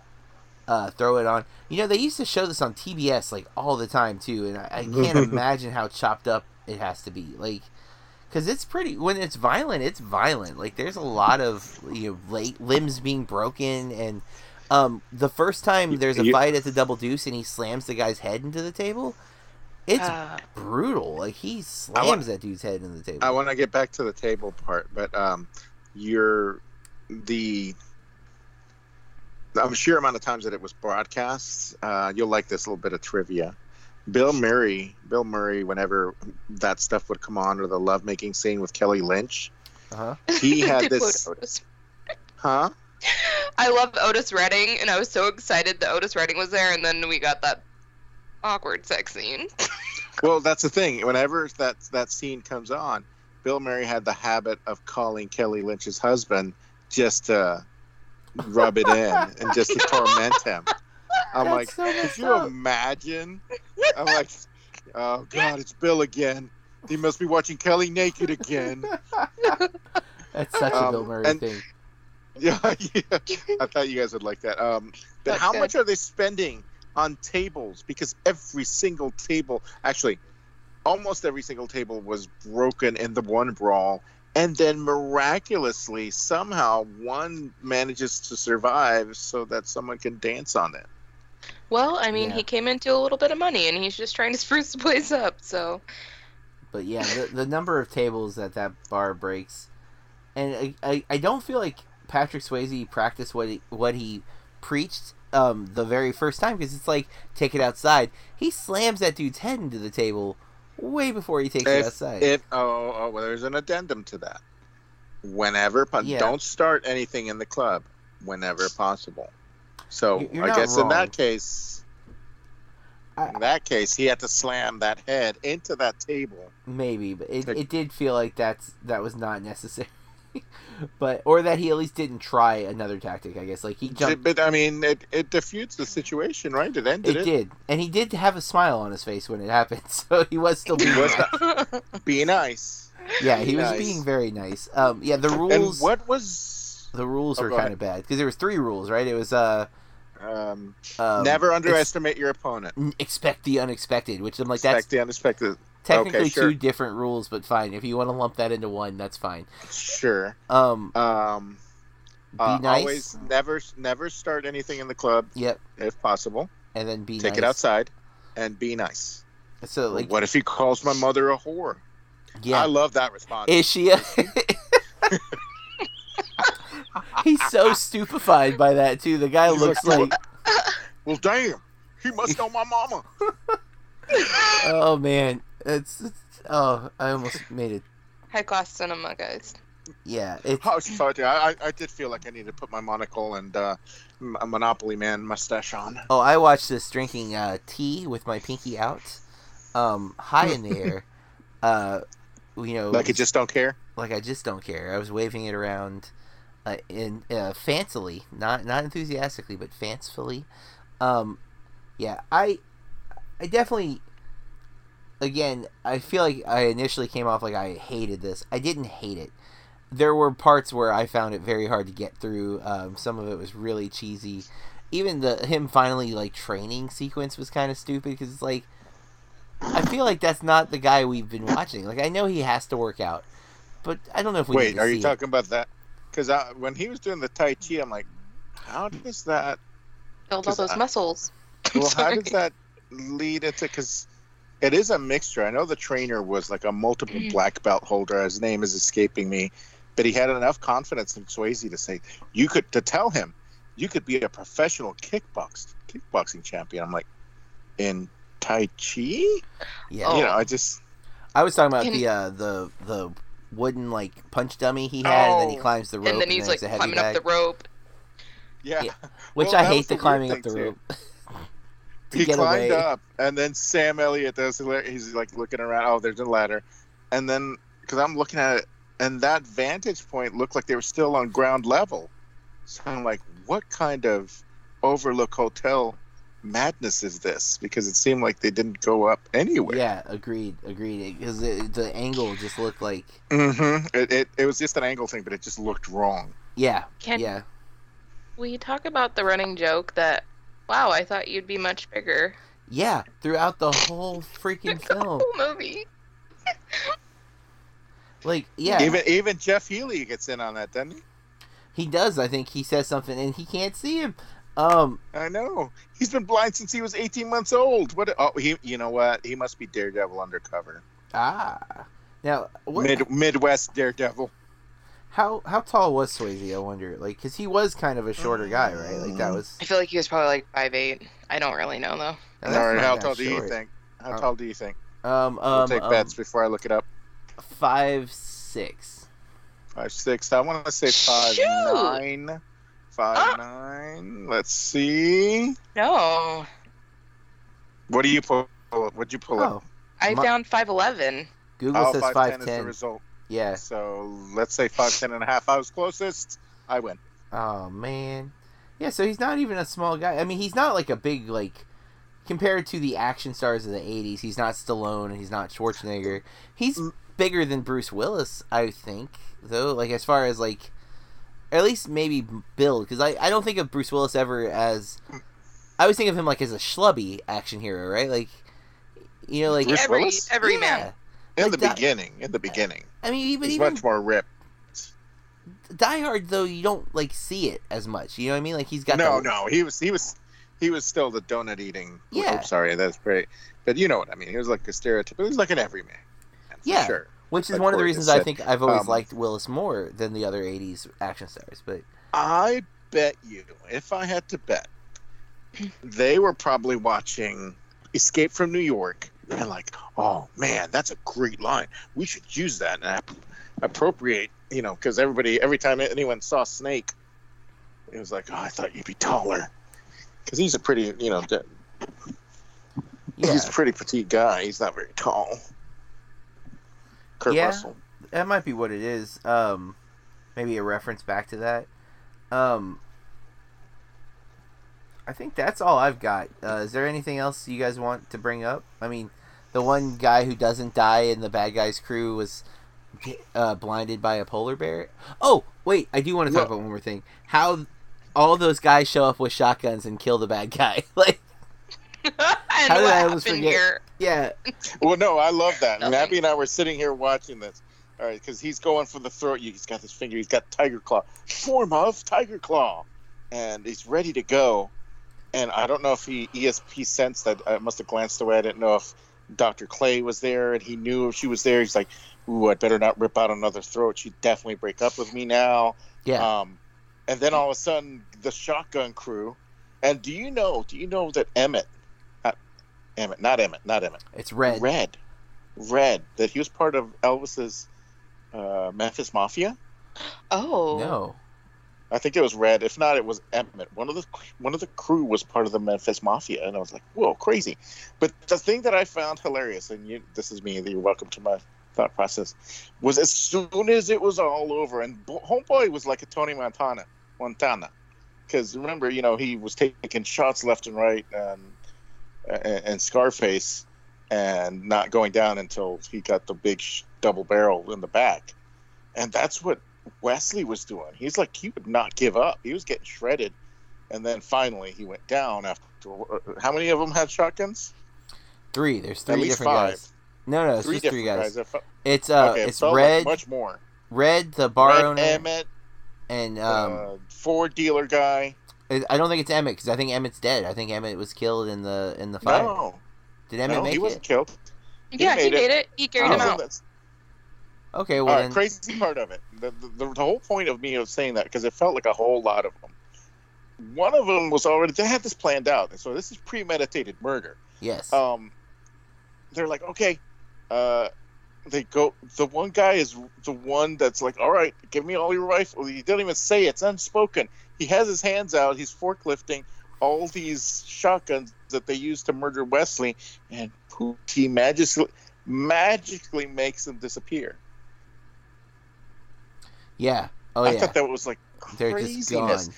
Uh, throw it on. You know, they used to show this on T B S like all the time too, and I, I can't imagine how chopped up it has to be. Like, because it's pretty when it's violent, it's violent. Like, there's a lot of you know late limbs being broken, and um, the first time there's a fight at the Double Deuce and he slams the guy's head into the table, it's uh, brutal. Like he slams want, that dude's head into the table. I want to get back to the table part, but um, you're the. I'm sure amount of times that it was broadcast. Uh, you'll like this little bit of trivia. Bill Murray, Bill Murray, whenever that stuff would come on, or the lovemaking scene with Kelly Lynch, uh-huh. he had this. Otis. Huh? I loved Otis Redding, and I was so excited that Otis Redding was there, and then we got that awkward sex scene. Well, that's the thing. Whenever that that scene comes on, Bill Murray had the habit of calling Kelly Lynch's husband just to. Rub it in and just to torment him. I'm That's like, so could you up. imagine? I'm like, oh god, it's Bill again. He must be watching Kelly naked again. That's such um, a Bill Murray and, thing. Yeah, yeah, I thought you guys would like that. Um, but That's how good. much are they spending on tables? Because every single table, actually, almost every single table was broken in the one brawl. And then miraculously, somehow, one manages to survive so that someone can dance on it. Well, I mean, yeah. he came into a little bit of money, and he's just trying to spruce the place up, so... But yeah, the, the number of tables that that bar breaks... And I, I, I don't feel like Patrick Swayze practiced what he, what he preached um, the very first time, because it's like, take it outside. He slams that dude's head into the table... way before he takes if, it outside. If, oh, oh, well, there's an addendum to that. Whenever po- yeah. don't start anything in the club whenever possible. So You're I guess wrong. in that case, I, in that case, he had to slam that head into that table. Maybe, but it, to... it did feel like that's that was not necessary. But or that he at least didn't try another tactic. I guess like he jumped. But I mean, it it diffused the situation, right? It ended. It, it did, and he did have a smile on his face when it happened, so he was still being was nice. Be nice. Yeah, he be was nice. being very nice. Um, yeah, the rules. And what was the rules oh, were kind of bad because there was three rules, right? It was uh, um, um never underestimate ex- your opponent. Expect the unexpected, which I'm like expect that's the unexpected. Technically okay, sure. two different rules, but fine. If you want to lump that into one, that's fine. Sure. Um. Um. Be uh, nice. Always, never, never start anything in the club. Yep. If possible. And then be Take nice. Take it outside, and be nice. So, like, what if he calls my mother a whore? Yeah. I love that response. Is she? A... He's so stupefied by that too. The guy He's looks like, like. Well, damn. He must know my mama. Oh man. It's, it's oh, I almost made it. High class cinema, guys. Yeah, it's. Oh, sorry, I I did feel like I needed to put my monocle and uh, a Monopoly Man mustache on. Oh, I watched this drinking uh, tea with my pinky out, um, high in the air. uh, you know, like I just don't care. Like I just don't care. I was waving it around, uh, in uh, fancily, not not enthusiastically, but fancifully. Um, yeah, I, I definitely. Again, I feel like I initially came off like I hated this. I didn't hate it. There were parts where I found it very hard to get through. Um, some of it was really cheesy. Even the him finally like training sequence was kind of stupid because it's like I feel like that's not the guy we've been watching. Like I know he has to work out, but I don't know if we. Wait, need to are see you talking it. about that? Because when he was doing the Tai Chi, I'm like, how does that build all those I... muscles? Well, how does that lead into because. It is a mixture. I know the trainer was like a multiple black belt holder. His name is escaping me, but he had enough confidence in Swayze to say you could to tell him you could be a professional kickbox kickboxing champion. I'm like, in Tai Chi? Yeah. Oh. You know, I just... I was talking about Can the uh, the the wooden, like, punch dummy he had, oh. and then he climbs the rope. And then he's, and then like, climbing bag. up the rope. Yeah. yeah. Which well, I hate the climbing up the rope. He climbed away. up, and then Sam Elliott, does he's, like, looking around. Oh, there's a ladder. And then, because I'm looking at it, and that vantage point looked like they were still on ground level. So I'm like, what kind of Overlook Hotel madness is this? Because it seemed like they didn't go up anywhere. Yeah, agreed, agreed. Because the angle just looked like... Mm-hmm. It, it, it was just an angle thing, but it just looked wrong. Yeah, Can, yeah. Will you talk about the running joke that, wow, I thought you'd be much bigger? Yeah, throughout the whole freaking the film. The whole movie. Like, yeah. Even even Jeff Healey gets in on that, doesn't he? He does. I think he says something, and he can't see him. Um, I know. He's been blind since he was eighteen months old. What? Oh, he. You know what? He must be Daredevil undercover. Ah. Now, what, Mid Midwest Daredevil. How how tall was Swayze? I wonder. Like, because he was kind of a shorter guy, right? Like that was. I feel like he was probably like five eight. I don't really know though. All right. How tall short. do you think? How um, tall do you think? Um, um I'll take um, bets before I look it up. Five six. Five six. I want to say five Shoot. nine. Five uh, nine. Let's see. No. What do you pull up? What'd you pull oh, up? I my, found five eleven. Google oh, says five, five ten, ten is the result. Yeah. So let's say five ten and a half. I was closest. I win. Oh man. Yeah. So he's not even a small guy. I mean, he's not like a big like. Compared to the action stars of the eighties, he's not Stallone and he's not Schwarzenegger. He's bigger than Bruce Willis, I think, though. Like, as far as, like, at least maybe build. Because I, I don't think of Bruce Willis ever as... I always think of him, like, as a schlubby action hero, right? Like, you know, like... Bruce every Willis? every yeah. man. In like the di- beginning. In the beginning. I mean, he, but he's even... much more ripped. Die Hard, though, you don't, like, see it as much. You know what I mean? Like, he's got... No, the... no, he was... He was... He was still the donut eating. Yeah. Oh, sorry, that's great. But you know what I mean. He was like a stereotype. He was like an everyman. Yeah. Sure. Which is like one of the reasons I think I've always um, liked Willis more than the other eighties action stars. But I bet you, if I had to bet, they were probably watching Escape from New York and like, oh man, that's a great line. We should use that and appropriate, you know, because everybody, every time anyone saw Snake, it was like, oh, I thought you'd be taller. Because he's a pretty, you know, yeah. he's a pretty petite guy. He's not very tall. Kurt yeah, Russell. That might be what it is. Um, maybe a reference back to that. Um, I think that's all I've got. Uh, is there anything else you guys want to bring up? I mean, the one guy who doesn't die in the bad guy's crew was uh, blinded by a polar bear. Oh, wait. I do want to talk no. about one more thing. How... all those guys show up with shotguns and kill the bad guy. Like, and how did I almost forget? Here? Yeah. Well, no, I love that. And Abby and I were sitting here watching this. All right, because he's going for the throat. He's got this finger. He's got tiger claw. Form of tiger claw. And he's ready to go. And I don't know if he E S P sensed that. I must have glanced away. I didn't know if Doctor Clay was there and he knew if she was there. He's like, ooh, I'd better not rip out another throat. She'd definitely break up with me now. Yeah. Um, And then all of a sudden, the shotgun crew. And do you know? Do you know that Emmett, not Emmett, not Emmett, not Emmett. It's Red. Red, Red. That he was part of Elvis's uh, Memphis Mafia. Oh no! I think it was Red. If not, it was Emmett. One of the one of the crew was part of the Memphis Mafia, and I was like, whoa, crazy. But the thing that I found hilarious, and you, this is me. You're welcome to my thought process. Was as soon as it was all over, and homeboy was like a Tony Montana. Montana, because remember, you know, he was taking shots left and right, and, and, and Scarface, and not going down until he got the big sh- double barrel in the back, and that's what Wesley was doing. He's like, he would not give up. He was getting shredded, and then finally he went down after. How many of them had shotguns? Three. There's three At least different five. guys. No, no, it's three just three guys. guys. It's uh, okay, it's it Red. Like much more. Red, the bar Red, owner. Emmett. And um, uh, Ford dealer guy. I don't think it's Emmett because I think Emmett's dead. I think Emmett was killed in the in the fire. No, did Emmett no, make it? No, he wasn't killed. He yeah, made he it. made it. He carried oh, him out. That's... Okay, well, uh, then... crazy part of it. The, the the whole point of me of saying that because it felt like a whole lot of them one of them was already, they had this planned out. So this is premeditated murder. Yes. Um, they're like, okay, uh, they go, the one guy is the one that's like, all right, give me all your rifle. He didn't even say it. It's unspoken. He has his hands out. He's forklifting all these shotguns that they used to murder Wesley, and poof, he magically, magically makes them disappear. Yeah. Oh, I yeah. thought that was like craziness. They're just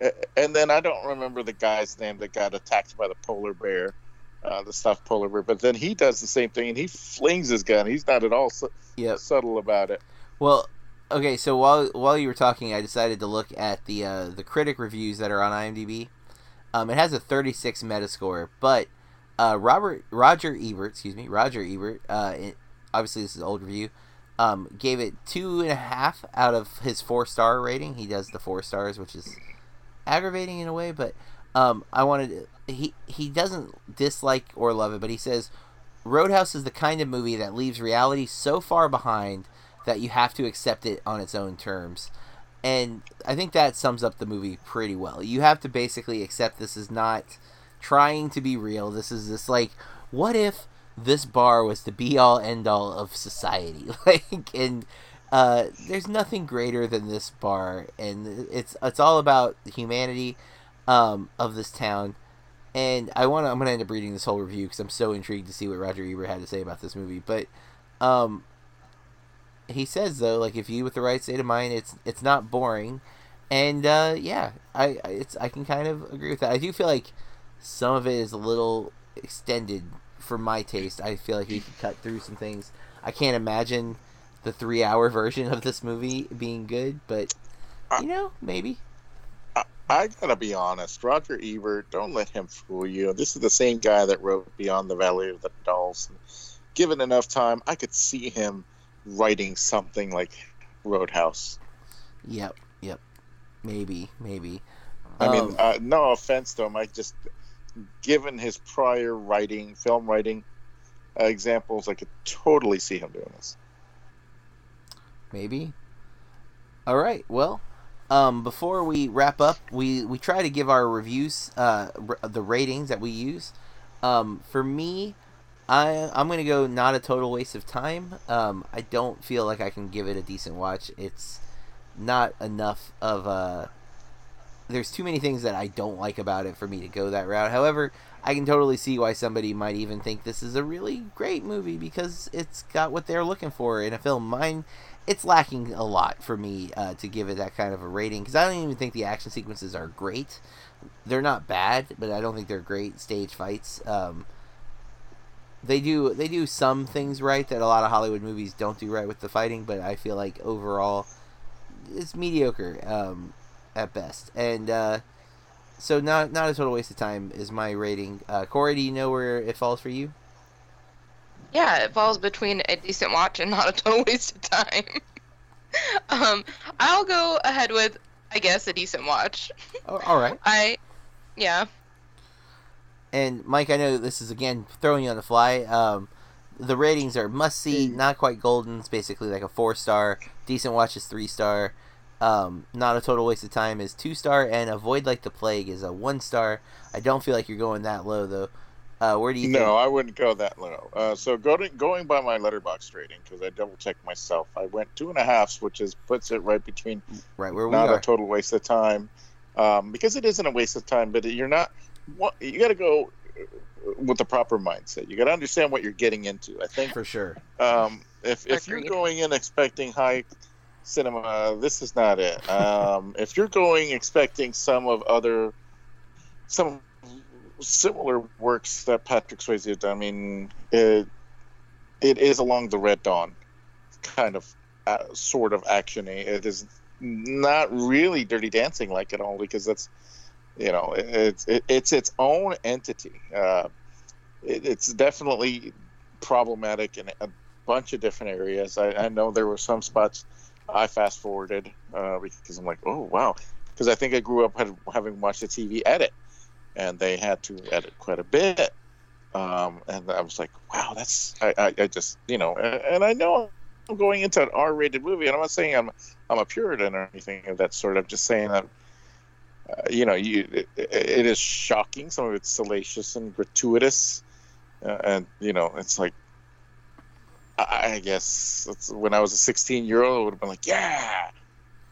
gone. And then I don't remember the guy's name that got attacked by the polar bear, uh, the stuffed polar bear. But then he does the same thing, and he flings his gun. He's not at all su- yep. subtle about it. Well, okay. So while while you were talking, I decided to look at the uh, the critic reviews that are on IMDb. Um, it has a thirty-six Metascore, but uh, Robert Roger Ebert, excuse me, Roger Ebert. Uh, it, obviously, this is an old review. Um, gave it two and a half out of his four-star rating. He does the four stars, which is aggravating in a way, but um, I wanted he he doesn't dislike or love it, but he says Roadhouse is the kind of movie that leaves reality so far behind that you have to accept it on its own terms. And I think that sums up the movie pretty well. You have to basically accept this is not trying to be real. This is this like, what if this bar was the be-all, end-all of society? Like, and uh, there's nothing greater than this bar, and it's it's all about the humanity um, of this town. And I want I'm gonna end up reading this whole review because I'm so intrigued to see what Roger Ebert had to say about this movie. But um, he says though, like, if you with the right state of mind, it's it's not boring, and uh, yeah, I it's I can kind of agree with that. I do feel like some of it is a little extended. For my taste, I feel like we could cut through some things. I can't imagine the three-hour version of this movie being good, but, you know, maybe. I, I gotta be honest. Roger Ebert, don't let him fool you. This is the same guy that wrote Beyond the Valley of the Dolls. Given enough time, I could see him writing something like Roadhouse. Yep, yep. Maybe, maybe. I um, mean, uh, no offense to him, I just... given his prior writing, film writing uh, examples, I could totally see him doing this. Maybe. All right. Well, um, before we wrap up, we, we try to give our reviews, uh, r- the ratings that we use. Um, for me, I, I'm going to go not a total waste of time. Um, I don't feel like I can give it a decent watch. It's not enough of a... there's too many things that I don't like about it for me to go that route. However, I can totally see why somebody might even think this is a really great movie because it's got what they're looking for in a film. Mine, it's lacking a lot for me uh, to give it that kind of a rating because I don't even think the action sequences are great. They're not bad, but I don't think they're great stage fights. Um, they do they do some things right that a lot of Hollywood movies don't do right with the fighting, but I feel like overall it's mediocre. Um, at best. And uh so not not a total waste of time is my rating. uh Corey, do you know where it falls for you? Yeah, it falls between a decent watch and not a total waste of time. um I'll go ahead with, I guess, a decent watch. Oh, all right. I yeah. And Mike, I know this is again throwing you on the fly. Um the ratings are must see, not quite golden, it's basically like a four star, decent watch is three star. Um, not a total waste of time is two star, and avoid like the plague is a one star. I don't feel like you're going that low though. Uh, where do you? No, think? I wouldn't go that low. Uh, so go to, going by my Letterboxd rating because I double checked myself. I went two and a half, which is puts it right between right where we not are. A total waste of time, um, because it isn't a waste of time. But you're not. You got to go with the proper mindset. You got to understand what you're getting into. I think for sure. Um, if if you're going in expecting high cinema, this is not it. Um, if you're going expecting some of other, some similar works that Patrick Swayze has done, I mean, it, it is along the Red Dawn kind of uh, sort of action. It is not really Dirty Dancing like at all because that's, you know, it, it's it, it's its own entity. Uh, it, it's definitely problematic in a bunch of different areas. I, I know there were some spots I fast-forwarded uh, because I'm like, oh, wow. Because I think I grew up had, having watched a T V edit, and they had to edit quite a bit. Um, and I was like, wow, that's – I I just, you know. And, and I know I'm going into an R-rated movie, and I'm not saying I'm I'm a Puritan or anything of that sort. I'm just saying that uh, you know, you, it, it is shocking. Some of it's salacious and gratuitous. Uh, and, you know, it's like, I, I guess it's, when I was a sixteen-year-old, I would have been like, yeah.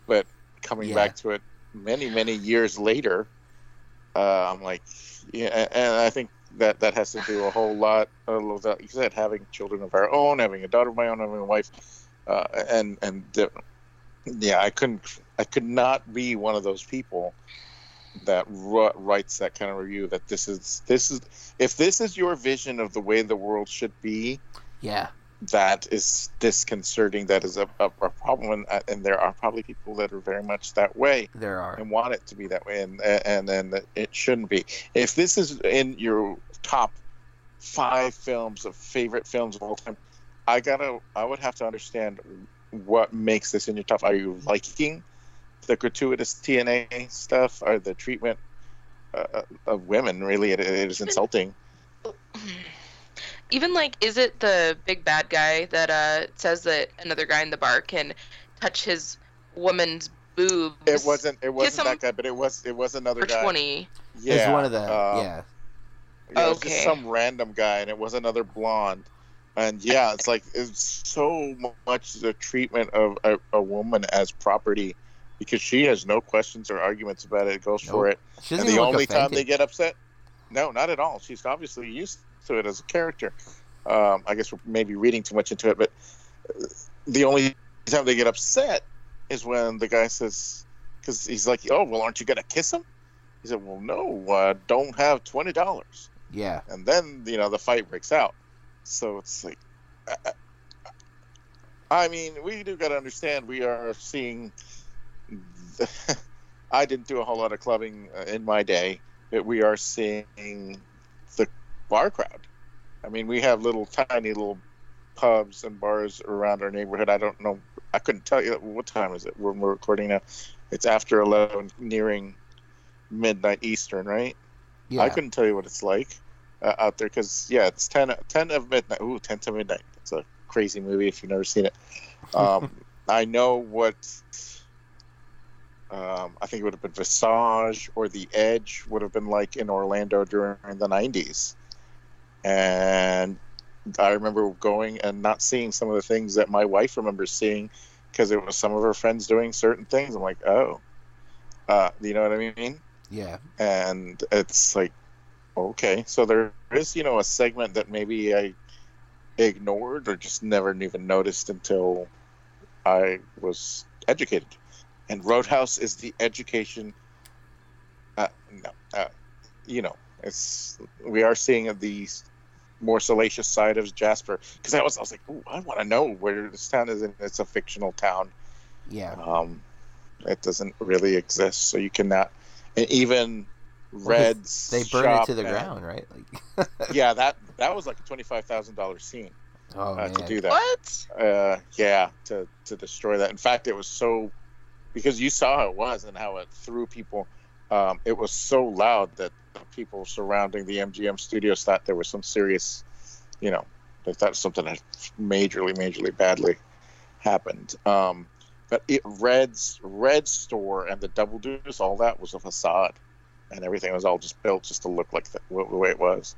But coming yeah. back to it many, many years later, uh, I'm like, yeah, and I think that that has to do a whole lot of that. You said having children of our own, having a daughter of my own, having a wife, uh, and and the, yeah, I couldn't, I could not be one of those people that writes that kind of review. That this is this is if this is your vision of the way the world should be, yeah, that is disconcerting. That is a, a, a problem, and, and there are probably people that are very much that way. There are, and want it to be that way, and and and it shouldn't be. If this is in your top five films of favorite films of all time, I gotta, I would have to understand what makes this in your top. Are you liking the gratuitous T N A stuff, or the treatment uh, of women? Really, it, it is insulting. Even, like, is it the big bad guy that uh, says that another guy in the bar can touch his woman's boobs? It wasn't. It wasn't that guy, but it was. It was another guy. twenty. Yeah, it was one of the. Um, yeah. yeah. It was okay. Just some random guy, and it was another blonde. And yeah, it's like it's so much the treatment of a, a woman as property, because she has no questions or arguments about it. Goes nope. for it. She doesn't and the look only offended. Time they get upset, no, not at all. She's obviously used to it as a character. um I guess we're maybe reading too much into it, but the only time they get upset is when the guy says, because he's like, oh, well, aren't you gonna kiss him? He said, well, no, I don't have twenty dollars. Yeah. And then, you know, the fight breaks out. So it's like, I, I mean, we do gotta understand we are seeing the, I didn't do a whole lot of clubbing in my day, but we are seeing the bar crowd. I mean, we have little tiny little pubs and bars around our neighborhood. I don't know. I couldn't tell you what time is it when we're recording now. It's after eleven, nearing midnight Eastern, right? Yeah. I couldn't tell you what it's like uh, out there because, yeah, it's ten, ten of midnight. Ooh, ten to midnight. It's a crazy movie if you've never seen it. Um, I know what um, I think it would have been Visage or The Edge would have been like in Orlando during the nineties. And I remember going and not seeing some of the things that my wife remembers seeing because it was some of her friends doing certain things. I'm like, oh, uh, you know what I mean? Yeah. And it's like, okay, so there is, you know, a segment that maybe I ignored or just never even noticed until I was educated. And Roadhouse is the education. Uh, no, uh, you know. It's we are seeing the more salacious side of Jasper, because I was I was like, oh, I want to know where this town is, and it's a fictional town. Yeah. Um, it doesn't really exist, so you cannot. And even Red's they burned it to the and, ground, right? Like, yeah, that that was like a twenty-five thousand dollar scene. Oh, uh, man. To do that. What? Uh, yeah, to to destroy that. In fact, it was so because you saw how it was and how it threw people. Um, it was so loud that people surrounding the M G M studios thought there was some serious, you know, they thought something had majorly, majorly badly happened. Um, but it, Red's Red's store and the Double Deuce, all that was a facade, and everything was all just built just to look like the, the way it was.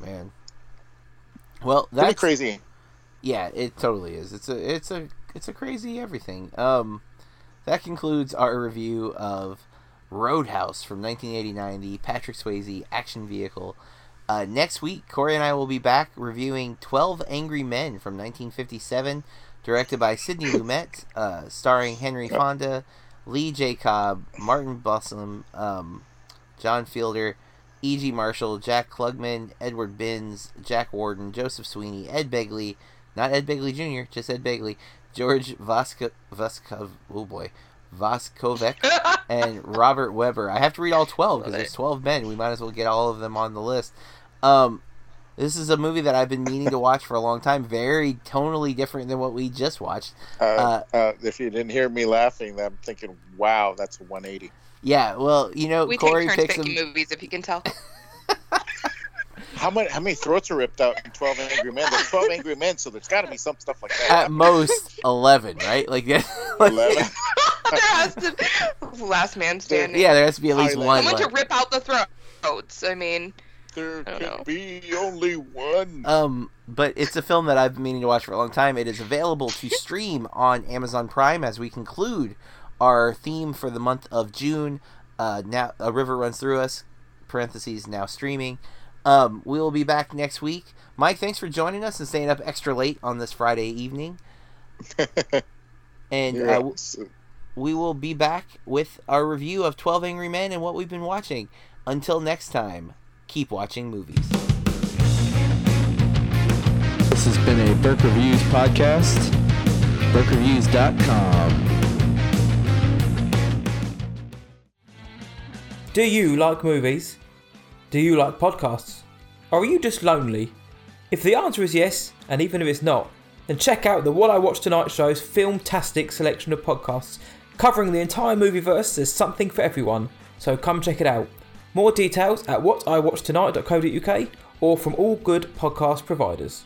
Man, well, that's pretty crazy. Yeah, it totally is. It's a, it's a, it's a crazy everything. Um, that concludes our review of Roadhouse from nineteen eighty-nine, the Patrick Swayze action vehicle. Uh, next week, Corey and I will be back reviewing twelve Angry Men from nineteen fifty-seven, directed by Sidney Lumet, uh, starring Henry Fonda, Lee J. Cobb, Martin Bussum, um, John Fielder, E G. Marshall, Jack Klugman, Edward Binns, Jack Warden, Joseph Sweeney, Ed Begley, not Ed Begley Junior, just Ed Begley, George Vasko, Vasko, oh boy, Voskovec and Robert Weber. I have to read all twelve because there's twelve men. We might as well get all of them on the list. Um, this is a movie that I've been meaning to watch for a long time. Very tonally different than what we just watched. Uh, uh, uh, if you didn't hear me laughing, I'm thinking, wow, that's a one eighty. Yeah, well, you know, we Corey take turns picks picking them... movies, if you can tell. How many, how many throats are ripped out in twelve Angry Men? There's twelve Angry Men, so there's got to be some stuff like that. At most eleven, right? Like, like eleven. has to, last man standing. Yeah, there has to be at least Island. one. Someone like... to rip out the throats. I mean, there I can know. be only one. Um, but it's a film that I've been meaning to watch for a long time. It is available to stream on Amazon Prime as we conclude our theme for the month of June. Uh, now a river runs through us. Parentheses now streaming. Um, we will be back next week. Mike, thanks for joining us and staying up extra late on this Friday evening. And uh, awesome. We will be back with our review of twelve Angry Men and what we've been watching. Until next time, keep watching movies. This has been a Burke Reviews podcast. Burke Reviews dot com. Do you like movies? Do you like podcasts? Or are you just lonely? If the answer is yes, and even if it's not, then check out the What I Watched Tonight Show's filmtastic selection of podcasts. Covering the entire movieverse, there's something for everyone, so come check it out. More details at what I watched tonight dot co dot U K or from all good podcast providers.